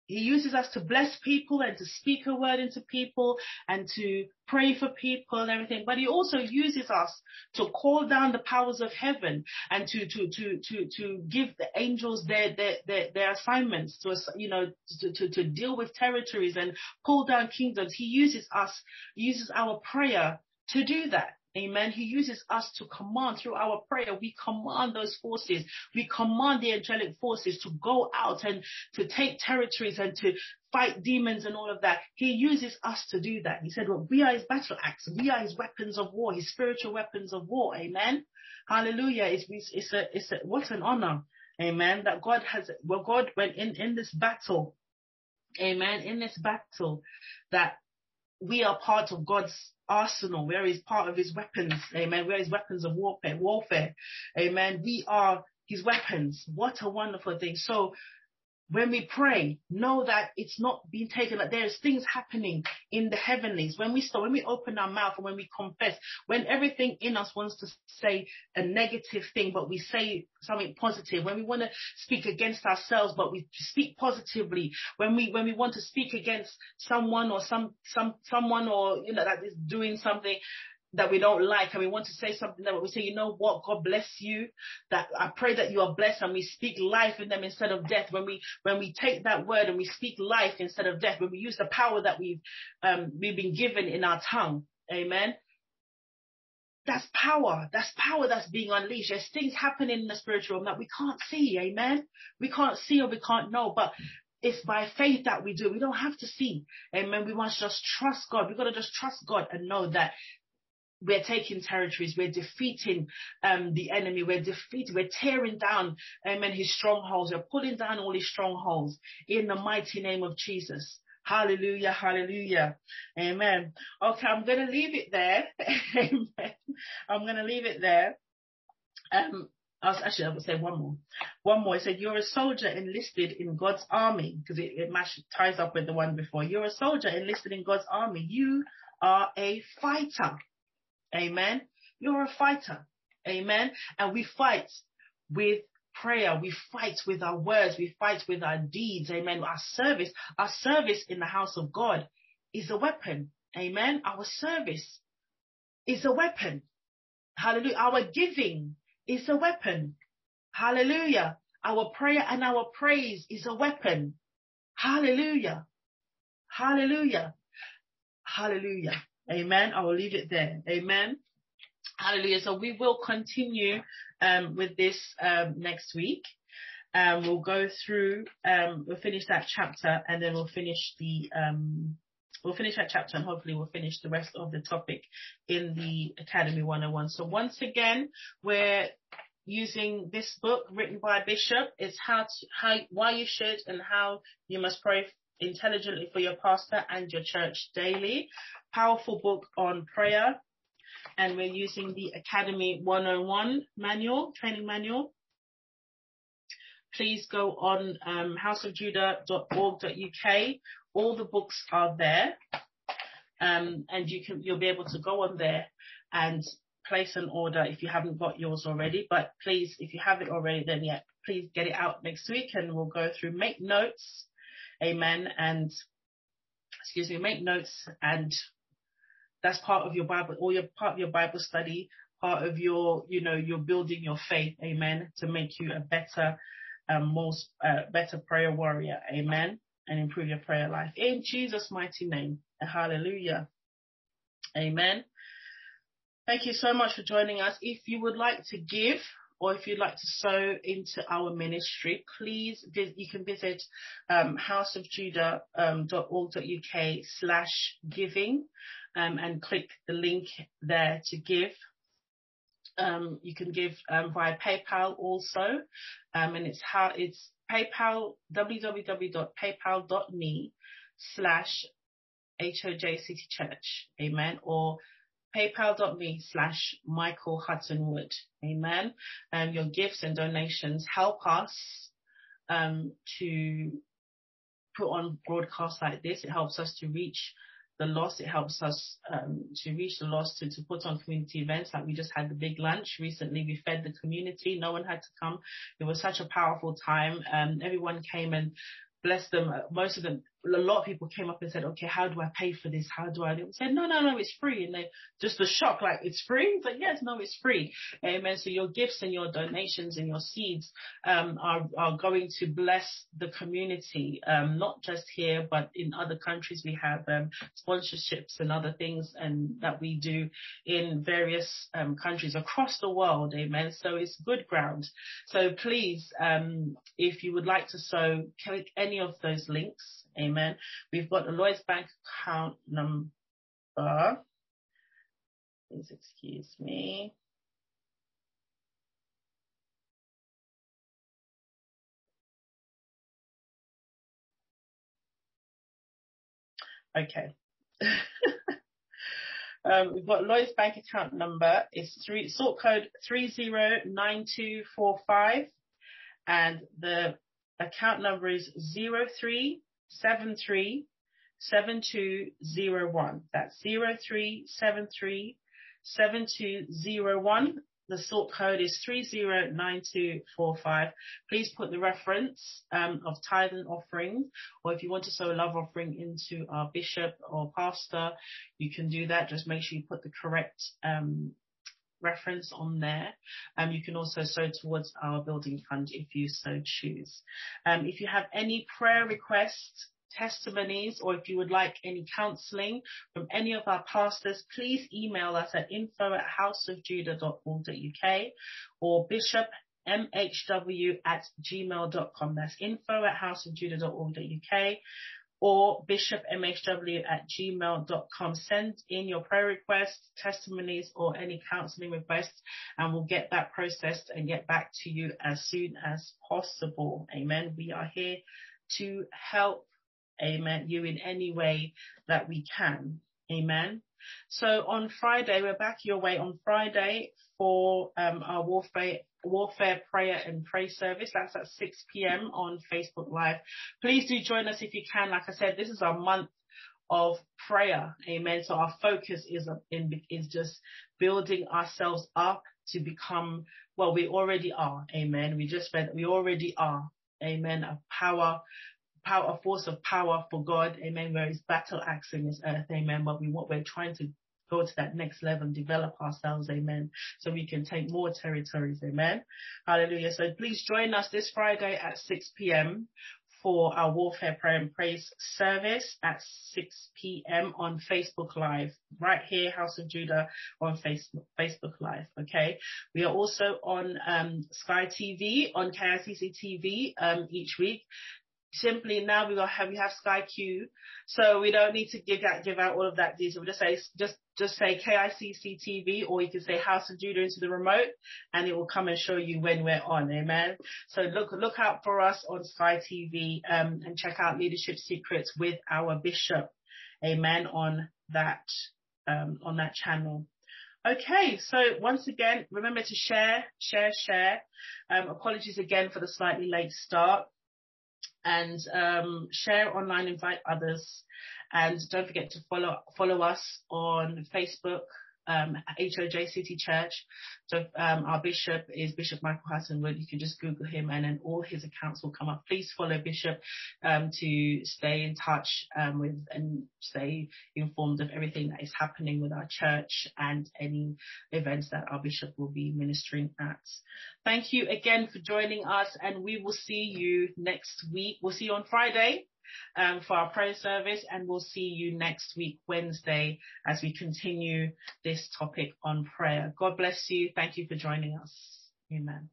He uses us to bless people and to speak a word into people and to pray for people and everything. But he also uses us to call down the powers of heaven and to, to, to, to, to give the angels their, their, their, their assignments to us, you know, to, to, to deal with territories and pull down kingdoms. He uses us, uses our prayer to do that. Amen. He uses us to command through our prayer. We command those forces. We command the angelic forces to go out and to take territories and to fight demons and all of that. He uses us to do that. He said, well, we are his battle axe. We are his weapons of war, his spiritual weapons of war. Amen. Hallelujah. It's, it's a, it's a, what an honor. Amen. That God has, well, God went in, in this battle. Amen. In this battle that we are part of God's arsenal, where he's part of his weapons, amen, where his weapons of warfare, warfare, amen, we are his weapons. What a wonderful thing. So when we pray, know that it's not being taken, that there's things happening in the heavenlies. When we start, when we open our mouth and when we confess, when everything in us wants to say a negative thing, but we say something positive, when we want to speak against ourselves, but we speak positively, when we, when we want to speak against someone or some, some, someone or, you know, that is doing something that we don't like, and we want to say something that we say, you know what, God bless you, that I pray that you are blessed, and we speak life in them instead of death. When we, when we take that word and we speak life instead of death, when we use the power that we've, um, we've been given in our tongue, amen. That's power. That's power that's being unleashed. There's things happening in the spiritual realm that we can't see, amen. We can't see or we can't know, but it's by faith that we do. We don't have to see, amen. We must just trust God. We've got to just trust God and know that we're taking territories, we're defeating um, the enemy, we're defeating, we're tearing down, amen, his strongholds, we're pulling down all his strongholds in the mighty name of Jesus. Hallelujah, hallelujah, amen. Okay, I'm going to leave it there, amen. I'm going to leave it there. Um, I was actually, I would say one more. One more, it said, you're a soldier enlisted in God's army, because it, it match, ties up with the one before. You're a soldier enlisted in God's army. You are a fighter. Amen. You're a fighter. Amen. And we fight with prayer. We fight with our words. We fight with our deeds. Amen. Our service, our service in the house of God is a weapon. Amen. Our service is a weapon. Hallelujah. Our giving is a weapon. Hallelujah. Our prayer and our praise is a weapon. Hallelujah. Hallelujah. Hallelujah. Amen. I will leave it there. Amen. Hallelujah. So we will continue um, with this um, next week. Um, we'll go through, um, we'll finish that chapter, and then we'll finish the, um, we'll finish that chapter, and hopefully we'll finish the rest of the topic in the Academy one oh one. So once again, we're using this book written by a bishop. It's how, to, how, why you should and how you must pray intelligently for your pastor and your church daily. Powerful book on prayer. And we're using the Academy one oh one manual, training manual. Please go on um, house of judah dot org dot u k. All the books are there, um, and you can you'll be able to go on there and place an order if you haven't got yours already. But please, if you have it already, then yeah, please get it out next week, and we'll go through, make notes, amen, and excuse me, make notes, and that's part of your Bible, all your part of your Bible study, part of your, you know, you're building your faith, amen, to make you a better. Um, more uh, better prayer warrior, amen, and improve your prayer life in Jesus' mighty name. Hallelujah, amen. Thank you so much for joining us. If you would like to give, or if you'd like to sow into our ministry, please vis- you can visit um, house of judah dot org dot u k slash giving um, and click the link there to give. Um, you can give um, via PayPal also, um, and it's how it's PayPal w w w dot paypal dot me slash H O J City Church, amen, or paypal dot me slash Michael Hutton-Wood, amen. And your gifts and donations help us um, to put on broadcasts like this. It helps us to reach the loss, it helps us um, to reach the loss, to, to put on community events. Like we just had the big lunch recently. We fed the community. No one had to come. It was such a powerful time. Um, everyone came and blessed them. Most of them, a lot of people came up and said, okay, how do I pay for this? How do I? They said, no, no, no, it's free. And they just the shock, like, it's free? It's like, yes, no, it's free. Amen. So your gifts and your donations and your seeds um, are, are going to bless the community, um, not just here, but in other countries. We have um, sponsorships and other things and that we do in various um, countries across the world. Amen. So it's good ground. So please, um, if you would like to sow, click any of those links. Amen. We've got the Lloyd's Bank account number. Please excuse me. Okay. um, we've got Lloyd's Bank account number. It's three sort code three zero nine two four five, and the account number is zero three. Seven three, seven two zero one. That's zero three seven three, seven two zero one. The sort code is three zero nine two four five. Please put the reference um, of tithe and offering, or if you want to sow a love offering into our bishop or pastor, you can do that. Just make sure you put the correct um, reference on there. Um, you can also sow towards our building fund if you so choose. Um, if you have any prayer requests, testimonies, or if you would like any counselling from any of our pastors, please email us at info at house of judah dot org dot u k or bishop m h w at gmail dot com. That's info at house of judah dot org dot u k or bishop m h w at gmail dot com. Send in your prayer requests, testimonies, or any counseling requests, and we'll get that processed and get back to you as soon as possible. Amen. We are here to help, amen, you in any way that we can. Amen. So on Friday, we're back your way on Friday for um, our warfare warfare prayer and pray service. That's at six p m on Facebook Live. Please do join us if you can. Like I said, this is our month of prayer. Amen. So our focus is in is just building ourselves up to become, well, we already are. Amen. We just read, we already are. Amen. A power. Power, a force of power for God, amen, where his battle axe in this earth, amen, but we want, we're trying to go to that next level and develop ourselves, amen, so we can take more territories, amen, hallelujah. So please join us this Friday at six p m for our Warfare Prayer and Praise service at six p.m. on Facebook Live, right here, House of Judah on Facebook, Facebook Live, okay? We are also on um, Sky T V, on K I C C T V um, each week. Simply now we have we have Sky Q, so we don't need to give out give out all of that detail. We just say just just say K I C C T V, or you can say House of Judah into the remote, and it will come and show you when we're on. Amen. So look look out for us on Sky T V, um, and check out Leadership Secrets with our bishop. Amen. On that um on that channel. Okay, so once again, remember to share, share, share. Um, apologies again for the slightly late start. And um, share online, invite others, and don't forget to follow follow us on Facebook, um, H O J City Church. So um, our bishop is Bishop Michael Hutton-Wood. You can just Google him, and then all his accounts will come up. Please follow Bishop um, to stay in touch um, with and stay informed of everything that is happening with our church and any events that our bishop will be ministering at. Thank you again for joining us, and we will see you next week. We'll see you on Friday um, for our prayer service, and we'll see you next week, Wednesday, as we continue this topic on prayer. God bless you. Thank you for joining us. Amen.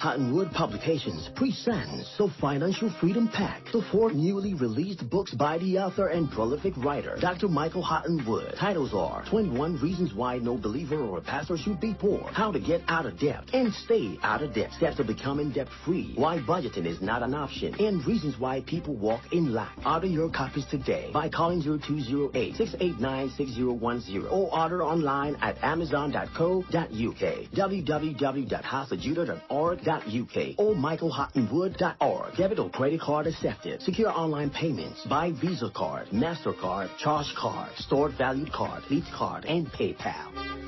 Hutton-Wood Publications presents the Financial Freedom Pack, the four newly released books by the author and prolific writer, Doctor Michael Hutton-Wood. Titles are twenty-one Reasons Why No Believer or Pastor Should Be Poor, How to Get Out of Debt and Stay Out of Debt, Steps to Becoming Debt-Free, Why Budgeting Is Not an Option, and Reasons Why People Walk in Lack. Order your copies today by calling zero two zero eight, six eight nine, six zero one zero or order online at amazon dot co dot uk, w w w dot house of judah dot org. U K or michael hutton wood dot org. Debit or credit card accepted. Secure online payments by Visa card, MasterCard, Charge card, stored valued card, Leap card, and PayPal.